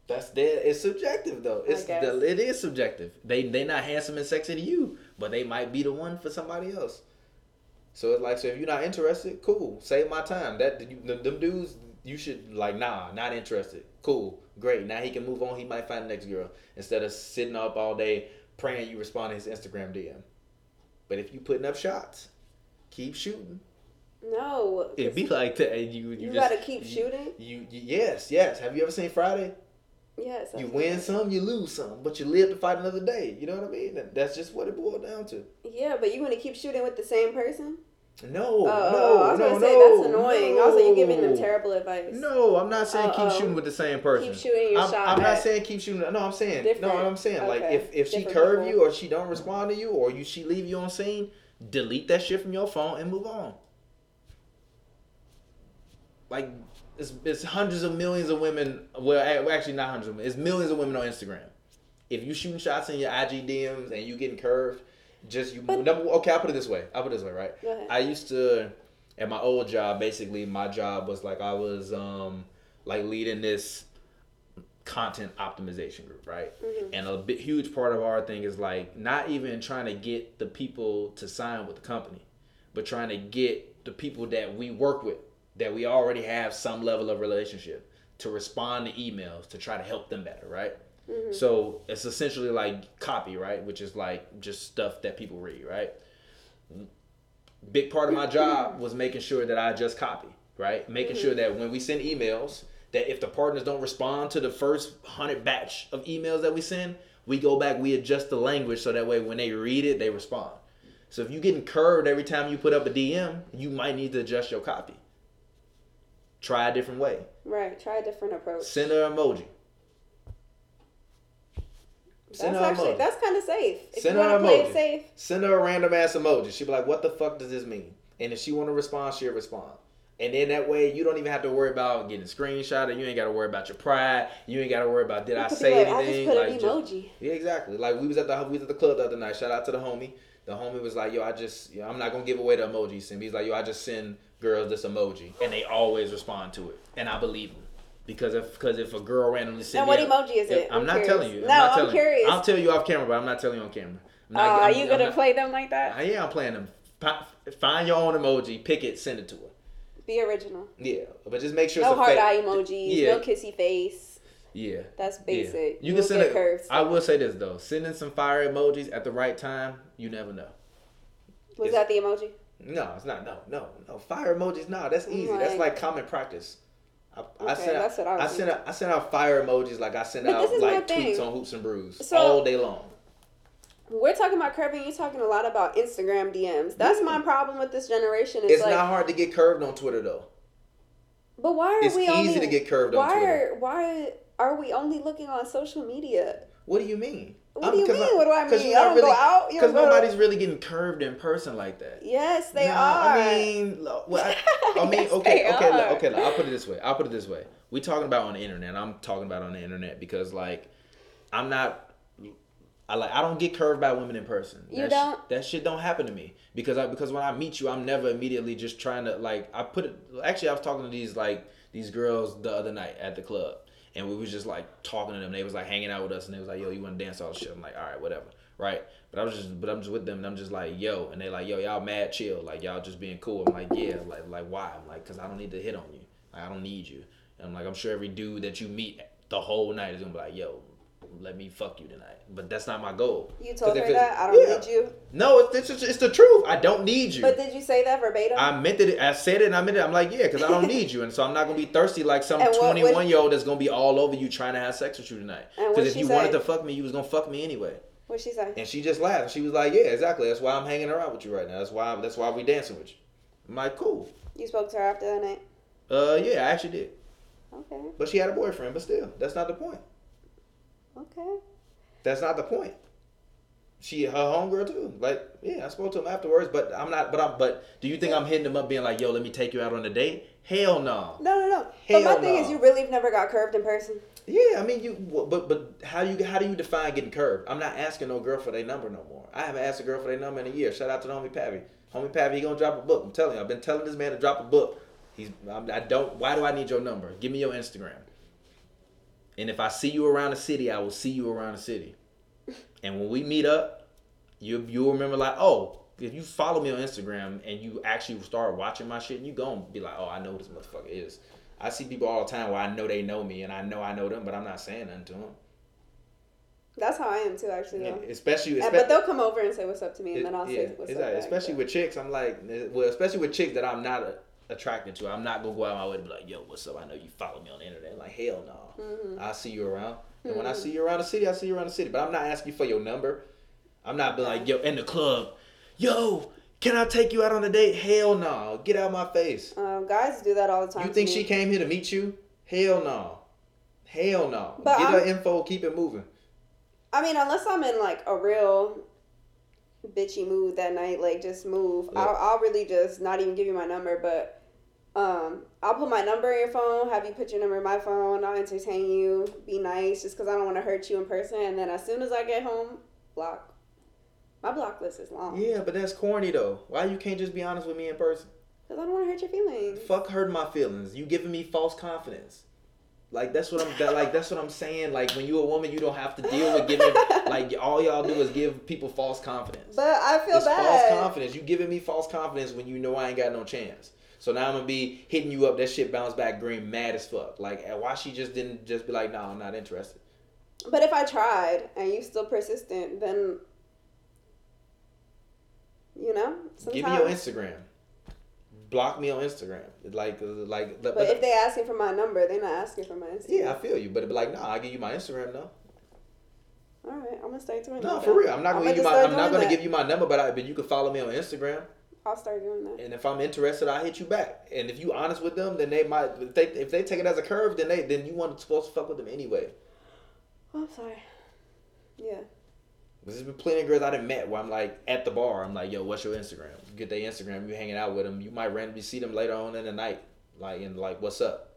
That's that. It's subjective though. It's the, it is subjective. They they not handsome and sexy to you, but they might be the one for somebody else. So it's like, so if you're not interested, cool. Save my time. That you, them, them dudes, you should like, nah, not interested. Cool, great. Now he can move on. He might find the next girl instead of sitting up all day praying you respond to his Instagram D M. But if you putting up shots, keep shooting. No, it'd be like that. You you, you just, gotta keep you, shooting. You, you yes yes. Have you ever seen Friday? Yes. You win some, you lose some, but you live to fight another day. You know what I mean? That's just what it boiled down to. Yeah, but you want to keep shooting with the same person? No, uh, no, I was no, gonna say no, that's annoying. No. Also, you're giving them terrible advice. No, I'm not saying Uh-oh. keep shooting with the same person. Keep shooting your I'm, shot. I'm not saying keep shooting. No, I'm saying different, no. What I'm saying, okay. like if, if she curve people. you or she don't respond to you or you she leave you on scene, delete that shit from your phone and move on. Like. It's, it's hundreds of millions of women. Well, actually, not hundreds of women. It's millions of women on Instagram. If you shooting shots in your I G D Ms and you getting curved, just you. But, number, okay, I'll put it this way. I'll put it this way, right? Go ahead. I used to, at my old job, basically, my job was like I was um like leading this content optimization group, right? Mm-hmm. And a big, huge part of our thing is like not even trying to get the people to sign with the company, but trying to get the people that we work with. That we already have some level of relationship to respond to emails to try to help them better, right? Mm-hmm. So it's essentially like copy, right? Which is like just stuff that people read, right? Big part of my job was making sure that I just copy, right? Making mm-hmm. sure that when we send emails, that if the partners don't respond to the first hundred batch of emails that we send, we go back, we adjust the language so that way when they read it, they respond. So if you're getting curved every time you put up a D M, you might need to adjust your copy. Try a different way. Right. Try a different approach. Send her an emoji. Send that's her actually emoji. That's kind of safe. If Send you her an emoji. It safe. Send her a random ass emoji. She'll be like, "What the fuck does this mean?" And if she want to respond, she'll respond. And then that way, you don't even have to worry about getting a screenshot, or you ain't got to worry about your pride. You ain't got to worry about did I say like, anything? I just put like, an emoji. Just, yeah, exactly. Like we was at the we was at the club the other night. Shout out to the homie. The homie was like, "Yo, I just yo, I'm not gonna give away the emoji." Send me. He's like, "Yo, I just send." Girls this emoji and they always respond to it and I believe them because if because if a girl randomly sends and what me, emoji is it I'm, I'm not curious. telling you I'm no not telling I'm curious you. I'll tell you off camera but I'm not telling you on camera I'm not, uh, I'm, are you I'm gonna not, play them like that yeah I'm playing them find your own emoji pick it send it to her be original yeah but just make sure no it's hard fa- eye emojis yeah. no kissy face yeah that's basic yeah. you, you can send a, curves, I will say this though sending some fire emojis at the right time you never know was it's, that the emoji No, it's not. No, no, no. Fire emojis. No, that's easy. Like, that's like common practice. I, okay, I send out. That's what I, I send out. I send out fire emojis like I send out like tweets thing. on Hoops and Brews so, all day long. We're talking about curving. You're talking a lot about Instagram D Ms. That's yeah. my problem with this generation. It's, it's like, not hard to get curved on Twitter though. But why are it's we? It's easy only, to get curved on Twitter. Why are we only looking on social media? What do you mean? What do you mean? I, what do I mean? You I don't really, go out. Because nobody's really getting curved in person like that. Yes, they nah, are. I mean, well, I, I mean, yes, okay, okay, look, okay. Look, I'll put it this way. I'll put it this way. We talking about on the internet. I'm talking about on the internet because, like, I'm not. I like. I don't get curved by women in person. You that don't. Sh- that shit don't happen to me because I because when I meet you, I'm never immediately just trying to like. I put it. Actually, I was talking to these like these girls the other night at the club. And we was just like talking to them. They was like hanging out with us, and they was like, "Yo, you want to dance all the shit?" I'm like, "All right, whatever, right?" But I was just, but I'm just with them, and I'm just like, "Yo," and they like, "Yo, y'all mad chill, like y'all just being cool." I'm like, "Yeah, like like why?" I'm like, "Cause I don't need to hit on you, like I don't need you." And I'm like, "I'm sure every dude that you meet the whole night is gonna be like, yo, let me fuck you tonight. But that's not my goal. You told her that? I don't yeah. need you? No, it's, it's it's the truth. I don't need you. But did you say that verbatim? I meant it. I said it and I meant it. I'm like, yeah, because I don't need you. And so I'm not going to be thirsty like some twenty-one-year-old that's going to be all over you trying to have sex with you tonight. Because if you say? wanted to fuck me, you was going to fuck me anyway. What'd she say? And she just laughed. She was like, yeah, exactly. That's why I'm hanging around with you right now. That's why that's why we dancing with you. I'm like, cool. You spoke to her after that night? Uh, yeah, I actually did. Okay. But she had a boyfriend. But still, that's not the point. Okay. That's not the point. She her homegirl too. Like, yeah, I spoke to him afterwards, but I'm not. But I'm. But do you think yeah. I'm hitting him up, being like, "Yo, let me take you out on a date"? Hell no. No, no, no. Hell but my no. thing is, you really never got curved in person. Yeah, I mean, you. But but how you how do you define getting curved? I'm not asking no girl for their number no more. I haven't asked a girl for their number in a year. Shout out to the homie Pavy. Homie Pavy, he gonna drop a book. I'm telling you, I've been telling this man to drop a book. He's. I don't. Why do I need your number? Give me your Instagram. And if I see you around the city, I will see you around the city. And when we meet up, you you'll remember like, oh, if you follow me on Instagram and you actually start watching my shit, and you gonna be like, oh, I know who this motherfucker is. I see people all the time where I know they know me and I know I know them, but I'm not saying nothing to them. That's how I am too, actually. Yeah, especially, especially, but they'll come over and say what's up to me, and it, then I'll yeah, say what's exactly. up. Especially back, with but. chicks, I'm like, well, especially with chicks that I'm not a, attracted to. I'm not gonna go out my way to be like, yo, what's up? I know you follow me on the internet. Like, hell no. Mm-hmm. I'll see you around. And mm-hmm. when I see you around the city, I see you around the city. But I'm not asking you for your number. I'm not being like, yo, in the club, yo, can I take you out on a date? Hell no. Get out of my face. Um, guys do that all the time. You think she came here to meet you? Hell no. Hell no. But get I'm, her info, keep it moving. I mean, unless I'm in like a real bitchy mood that night, like just move. Yeah. I'll, I'll really just not even give you my number, but um, I'll put my number in your phone, have you put your number in my phone, I'll entertain you, be nice, just because I don't want to hurt you in person. And then as soon as I get home, block. My block list is long. Yeah, but that's corny though. Why you can't just be honest with me in person? Because I don't want to hurt your feelings. Fuck hurting my feelings. You giving me false confidence. Like that's what I'm that, like that's what I'm saying. Like when you a woman, you don't have to deal with giving like all y'all do is give people false confidence. But I feel it's bad. False confidence. You giving me false confidence when you know I ain't got no chance. So now I'm gonna be hitting you up. That shit bounce back green, mad as fuck. Like why she just didn't just be like, no, nah, I'm not interested. But if I tried and you still persistent, then you know. Sometimes... Give me your Instagram. Block me on Instagram, like, like. But, but if they asking for my number, they're not asking for my Instagram. Yeah, I feel you, but like, nah, I give you my Instagram though. No. All right, I'm gonna start doing. No, that. for real, I'm not gonna, I'm give, gonna you my, I'm not gonna give you my number, but I, but you can follow me on Instagram. I'll start doing that. And if I'm interested, I hit you back. And if you honest with them, then they might. If they, if they take it as a curve, then they, then you want to supposed to fuck with them anyway. Oh, I'm sorry. Yeah. There's been plenty of girls I done met where I'm like at the bar. I'm like, yo, what's your Instagram? You get their Instagram. You hanging out with them. You might randomly see them later on in the night, like and like, what's up?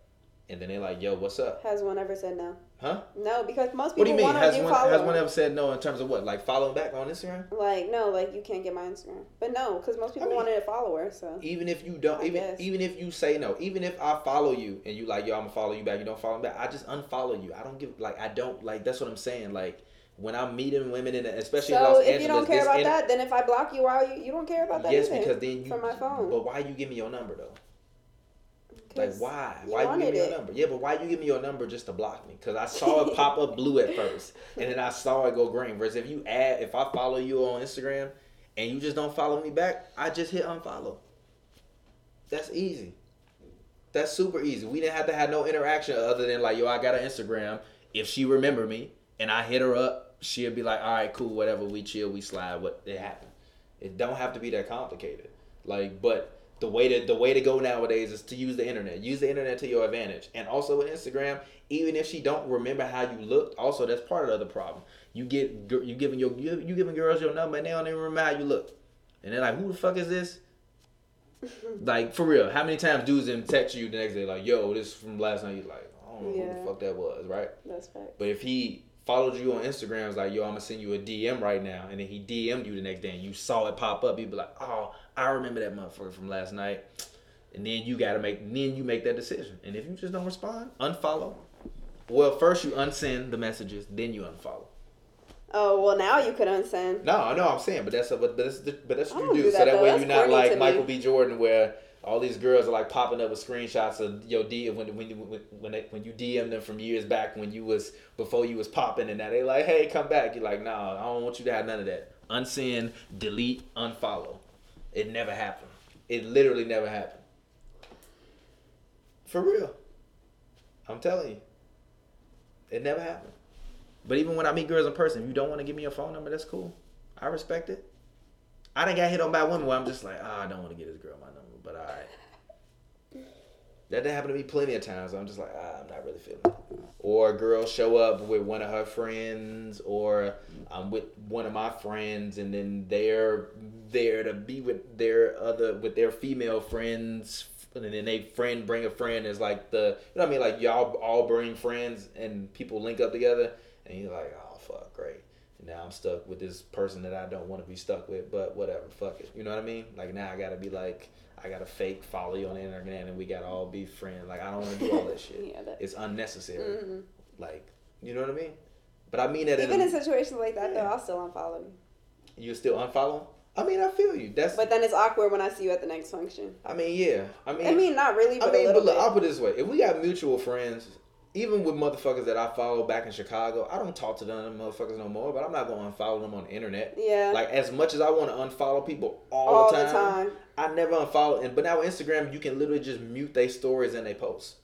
And then they're like, yo, what's up? Has one ever said no? Huh? No, because most people. What do you mean? Has one has one ever said no in terms of what? Like following back on Instagram? Like no, like you can't get my Instagram. But no, because most people I mean, wanted a follower. So even if you don't, I even guess. even if you say no, even if I follow you and you like, yo, I'm gonna follow you back. You don't follow me back. I just unfollow you. I don't give like I don't like. That's what I'm saying. Like. When I'm meeting women, in the, especially so in Los Angeles. So if you don't care about inter- that, then if I block you, why you, you don't care about that yes, either. Yes, because then you... From my phone. But why you give me your number, though? Like, why? Why you give me your number? Yeah, but why you give me your number just to block me? Because I saw it pop up blue at first, and then I saw it go green. Whereas if you add... If I follow you on Instagram, and you just don't follow me back, I just hit unfollow. That's easy. That's super easy. We didn't have to have no interaction other than like, yo, I got an Instagram. If she remember me, and I hit her up, she'll be like, all right, cool, whatever, we chill, we slide, what it happened. It don't have to be that complicated. Like, but the way to the way to go nowadays is to use the internet. Use the internet to your advantage. And also with Instagram, even if she don't remember how you looked, also that's part of the problem. You get you giving your you, you giving girls your number and they don't even remember how you look. And they're like, who the fuck is this? Like for real, how many times dudes didn't text you the next day like, yo, this is from last night? You like, I don't know yeah. who the fuck that was, right? That's right. But if he followed you on Instagram, was like, yo, I'm gonna send you a D M right now, and then he D M'd you the next day, and you saw it pop up, you'd be like, oh, I remember that motherfucker from last night, and then you gotta make, then you make that decision, and if you just don't respond, unfollow. Well, first you unsend the messages, then you unfollow. Oh, well, now you could unsend. No, I know I'm saying, but that's a, but that's the, but that's what you do, do that, so that though. way that's you're not like Michael B. Jordan, where all these girls are like popping up with screenshots of your D when when when when, they, when you D M them from years back when you was before you was popping, and now they like, hey, come back. You're like, nah, I don't want you to have none of that. Unsend, delete, unfollow. It never happened. It literally never happened. For real, I'm telling you, it never happened. But even when I meet girls in person, if you don't want to give me your phone number, that's cool. I respect it. I done got hit on by women where I'm just like, ah, oh, I don't want to give this girl my number, but all right. That done happened to me plenty of times. I'm just like, ah, I'm not really feeling it. Or a girl show up with one of her friends, or I'm with one of my friends, and then they're there to be with their other, with their female friends, and then they friend bring a friend. It's like the, you know what I mean? Like y'all all bring friends, and people link up together, and you're like, oh fuck, great. Now I'm stuck with this person that I don't want to be stuck with, but whatever, fuck it. You know what I mean? Like now I gotta be like, I gotta fake follow you on the internet and we gotta all be friends. Like I don't want to do all that shit. Yeah, that... It's unnecessary. Mm-hmm. Like, you know what I mean? But I mean that even in, a... in situations like that, yeah. Though, I'll still unfollow you. You still unfollow? I mean, I feel you. That's. But then it's awkward when I see you at the next function. I mean, yeah. I mean, I mean, not really. But I mean, a little but look, bit. I'll put it this way: if we got mutual friends. Even with motherfuckers that I follow back in Chicago, I don't talk to them motherfuckers no more, but I'm not going to unfollow them on the internet. Yeah. Like, as much as I want to unfollow people all, all the, time, the time, I never unfollow. And, but now with Instagram, you can literally just mute their stories and they posts.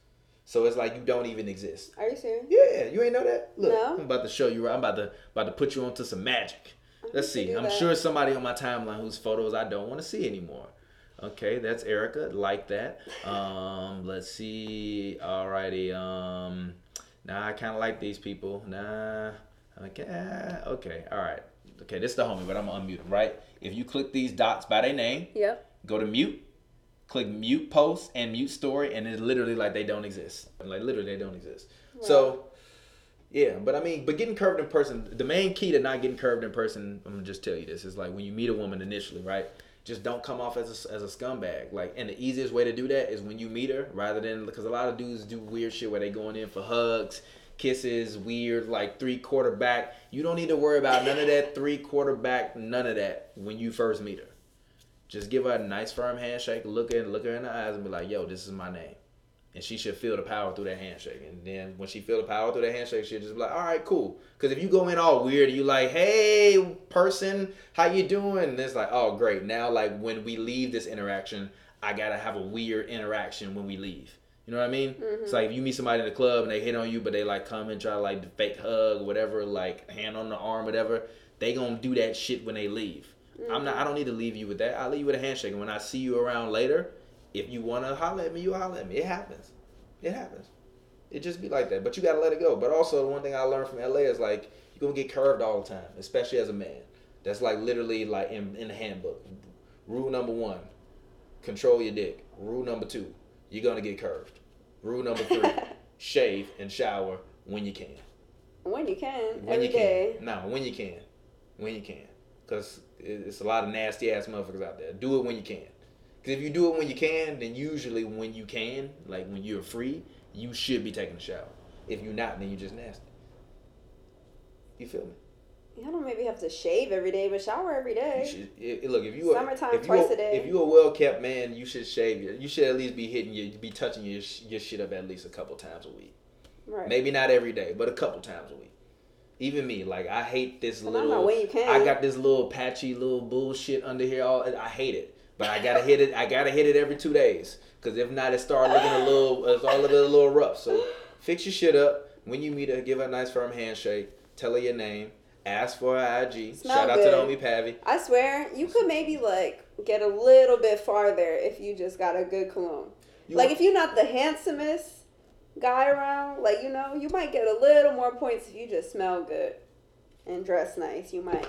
So it's like you don't even exist. Are you serious? Yeah. You ain't know that? Look, no? I'm about to show you. I'm about to, about to put you onto some magic. I'm Let's see. I'm that. sure somebody on my timeline whose photos I don't want to see anymore. Okay, that's Erica. Like that. Um, let's see. Alrighty. Um, nah, I kind of like these people. Nah. Okay. Okay. All right. Okay, this is the homie, but I'm going to unmute him, right? If you click these dots by their name, yep. Go to mute, click mute post and mute story, and it's literally like they don't exist. Like literally they don't exist. Wow. So, yeah, but I mean, but getting curved in person, the main key to not getting curved in person, I'm going to just tell you this, is like when you meet a woman initially, right? Just don't come off as a, as a scumbag. Like, and the easiest way to do that is when you meet her, rather than, because a lot of dudes do weird shit where they going in for hugs, kisses, weird, like three quarterback. You don't need to worry about none of that three quarterback, none of that when you first meet her. Just give her a nice firm handshake, look at look her in the eyes and be like, yo, this is my name. And she should feel the power through that handshake. And then when she feel the power through that handshake, she'll just be like, all right, cool. Because if you go in all weird, you like, hey, person, how you doing? And it's like, oh, great. Now, like, when we leave this interaction, I got to have a weird interaction when we leave. You know what I mean? Mm-hmm. It's like if you meet somebody in the club and they hit on you, but they, like, come and try to, like, fake hug or whatever, like, hand on the arm, whatever. They going to do that shit when they leave. Mm-hmm. I'm not, I don't need to leave you with that. I'll leave you with a handshake. And when I see you around later, if you want to holler at me, you holler at me. It happens. It happens. It just be like that. But you got to let it go. But also, the one thing I learned from L A is, like, you're going to get curved all the time, especially as a man. That's, like, literally, like, in, in the handbook. Rule number one, control your dick. Rule number two, you're going to get curved. Rule number three, shave and shower when you can. When you can. When every you day. Can. No, when you can. When you can. Because it's a lot of nasty-ass motherfuckers out there. Do it when you can. Because if you do it when you can, then usually when you can, like when you're free, you should be taking a shower. If you're not, then you're just nasty. You feel me? I don't maybe have to shave every day, but shower every day. Should, it, look, if you summertime if twice you, a day. If you're a well-kept man, you should shave. Your, you should at least be hitting your, be touching your your shit up at least a couple times a week. Right. Maybe not every day, but a couple times a week. Even me, like I hate this but little. I, you can. I got this little patchy little bullshit under here. All I hate it. But I gotta hit it. I gotta hit it every two days, cause if not, it start looking a little, it's all looking a little rough. So fix your shit up. When you meet her, give her a nice firm handshake. Tell her your name. Ask for her I G. Smell Shout good. out to the homie Pavy. I swear, you could maybe like get a little bit farther if you just got a good cologne. You like want- if you're not the handsomest guy around, like you know, you might get a little more points if you just smell good and dress nice. You might.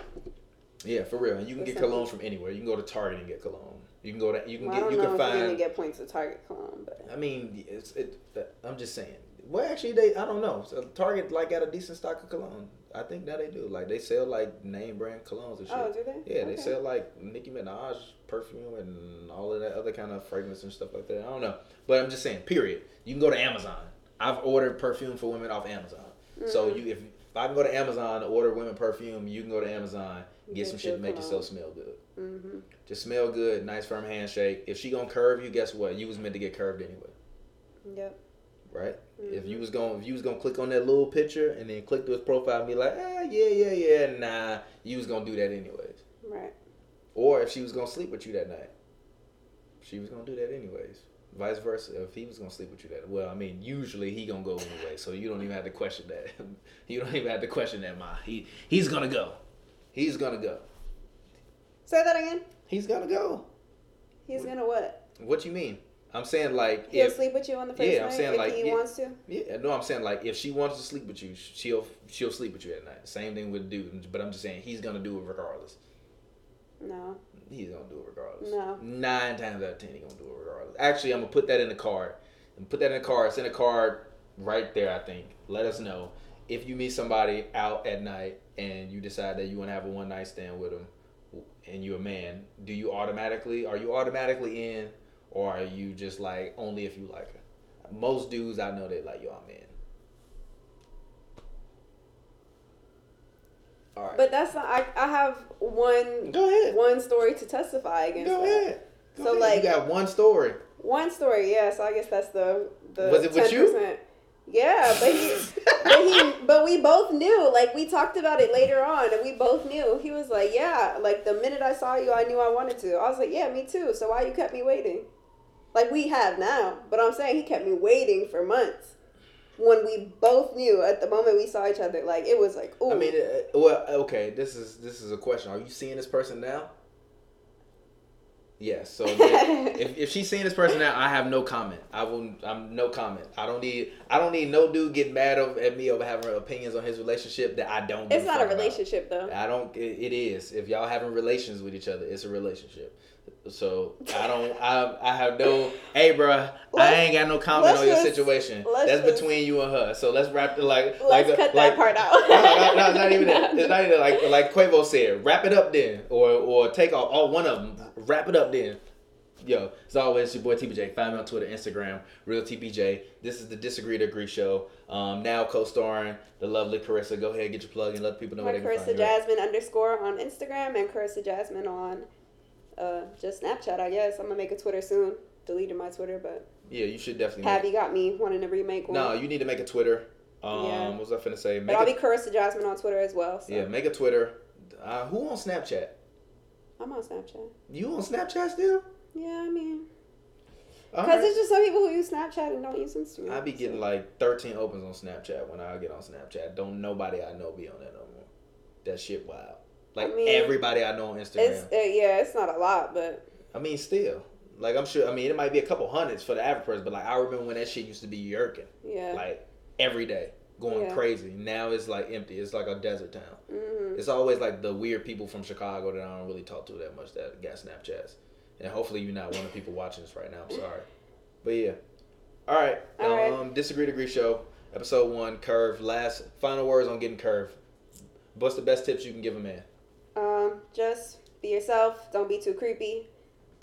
Yeah, for real. And you can get cologne from anywhere. You can go to Target and get cologne. You can go to you can well, get I don't you know can if find. You really get points at Target cologne, but I mean, it's it. I'm just saying. Well, actually, they I don't know. So Target like got a decent stock of cologne. I think now they do. Like they sell like name brand colognes and shit. Oh, do they? Yeah, okay. They sell like Nicki Minaj perfume and all of that other kind of fragrance and stuff like that. I don't know, but I'm just saying. Period. You can go to Amazon. I've ordered perfume for women off Amazon. Mm-hmm. So you if. If I can go to Amazon to order women perfume, you can go to Amazon, get, get some shit to make yourself smell good. Mm-hmm. Just smell good, nice firm handshake. If she gonna curve you, guess what? You was meant to get curved anyway. Yep. Right? Mm-hmm. If you was gonna if you was gonna click on that little picture and then click to his profile and be like, ah, yeah, yeah, yeah, nah, you was gonna do that anyways. Right. Or if she was gonna sleep with you that night, she was gonna do that anyways. Vice versa, if he was gonna sleep with you that well, I mean, usually he gonna go anyway, so you don't even have to question that. You don't even have to question that, ma. He he's gonna go. He's gonna go. Say that again. He's gonna go. He's what, gonna what? What you mean? I'm saying like he'll if, sleep with you on the first yeah, night I'm saying if like, he it, wants to. Yeah, no, I'm saying like if she wants to sleep with you, she'll she'll sleep with you at night. Same thing with dude, but I'm just saying he's gonna do it regardless. No. He's gonna do it regardless. No. Nine times out of ten, he's gonna do it regardless. Actually, I'm gonna put that in the card. And put that in the card. It's in a card right there. I think. Let us know if you meet somebody out at night and you decide that you want to have a one night stand with them, and you're a man. Do you automatically? Are you automatically in, or are you just like only if you like her? Most dudes I know, they like, yo, I'm in. All right. But that's not. I, I have one. Go ahead. One story to testify against. Go that. ahead. Go so ahead. Like you got one story. One story, yeah. So I guess that's the the. Was it ten percent. With you? Yeah, but he, but he, but we both knew. Like we talked about it later on, and we both knew. He was like, yeah, like the minute I saw you, I knew I wanted to. I was like, yeah, me too. So why you kept me waiting? Like we have now, but I'm saying he kept me waiting for months. When we both knew at the moment we saw each other, like it was like, ooh. I mean, uh, well, okay. This is this is a question. Are you seeing this person now? Yes. Yeah, so if, if if she's seeing this person now, I have no comment. I will. I'm no comment. I don't need. I don't need no dude get mad of, at me over having opinions on his relationship that I don't. It's not a relationship about. Though. I don't. It, it is. If y'all having relations with each other, it's a relationship. So I don't I I have no hey bruh let's, I ain't got no comment on your just, situation that's just, between you and her, so let's wrap it like let's like, cut like, that part out. no, no, no, not even that. It's not even like like Quavo said, wrap it up then, or or take off all one of them, wrap it up then. Yo, as always, your boy T B J. Find me on Twitter, Instagram, Real T B J. This is the Disagree to Agree show. Um, now co-starring the lovely Carissa. Go ahead, get your plug and let people know where they can find you. Carissa Jasmine underscore on Instagram and Carissa Jasmine on. Uh, just Snapchat, I guess. I'm gonna make a Twitter soon. Deleted my Twitter, but yeah, you should definitely. Pavy got me wanting to remake one. No, you need to make a Twitter. Um, yeah. What was I finna say? Make but I'll a... be Carissa Jasmine on Twitter as well. So. Yeah, make a Twitter. Uh, who on Snapchat? I'm on Snapchat. You on Snapchat still? Yeah, I mean, because right. There's just some people who use Snapchat and don't use Instagram. I be getting so. Like thirteen opens on Snapchat when I get on Snapchat. Don't nobody I know be on that no more. That shit wild. Like, I mean, everybody I know on Instagram. It's, uh, yeah, it's not a lot, but... I mean, still. Like, I'm sure... I mean, it might be a couple hundreds for the average person, but, like, I remember when that shit used to be yerking. Yeah. Like, every day. Going yeah. crazy. Now it's, like, empty. It's like a desert town. Mm-hmm. It's always, like, the weird people from Chicago that I don't really talk to that much that got Snapchats. And hopefully you're not one of the people watching this right now. I'm sorry. But, yeah. All right. All right. Um, Disagree to Agree show. Episode one, Curve. Last, final words on getting curved. What's the best tips you can give a man? Um, just be yourself. Don't be too creepy.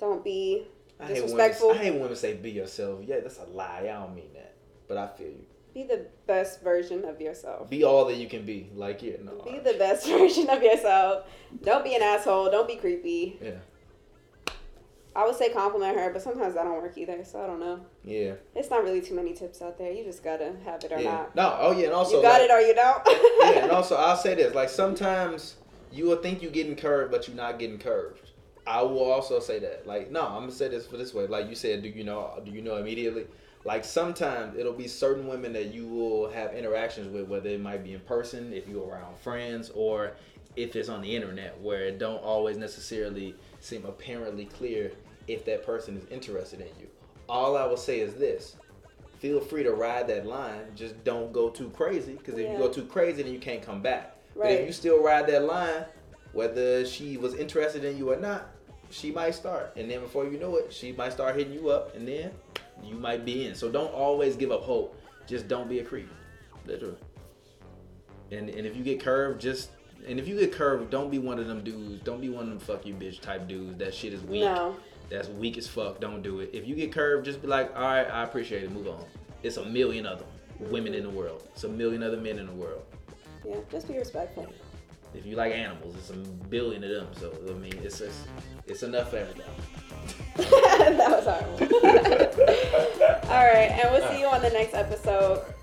Don't be disrespectful. I hate women, I hate women say be yourself. Yeah, that's a lie. I don't mean that. But I feel you. Be the best version of yourself. Be all that you can be. Like, yeah, no. Be the best version of yourself. Don't be an asshole. Don't be creepy. Yeah. I would say compliment her, but sometimes that don't work either, so I don't know. Yeah. It's not really too many tips out there. You just gotta have it or yeah. not. No, oh yeah, and also you got like, it or you don't. Yeah, and also I'll say this, like sometimes you will think you're getting curved, but you're not getting curved. I will also say that. Like, no, I'm going to say this for this way. Like you said, do you know do you know immediately? Like, sometimes it'll be certain women that you will have interactions with, whether it might be in person, if you're around friends, or if it's on the internet, where it don't always necessarily seem apparently clear if that person is interested in you. All I will say is this. Feel free to ride that line. Just don't go too crazy, because if yeah. you go too crazy, then you can't come back. Right. But if you still ride that line, whether she was interested in you or not, she might start. And then before you know it, she might start hitting you up. And then you might be in. So don't always give up hope. Just don't be a creep. Literally. And and if you get curved, just... And if you get curved, don't be one of them dudes. Don't be one of them fuck you bitch type dudes. That shit is weak. No. That's weak as fuck. Don't do it. If you get curved, just be like, all right, I appreciate it. Move on. It's a million other women in the world. It's a million other men in the world. Yeah, just be respectful. If you like animals, it's a billion of them. So I mean, it's just, it's enough for everybody. That was horrible. All right, and we'll see you on the next episode.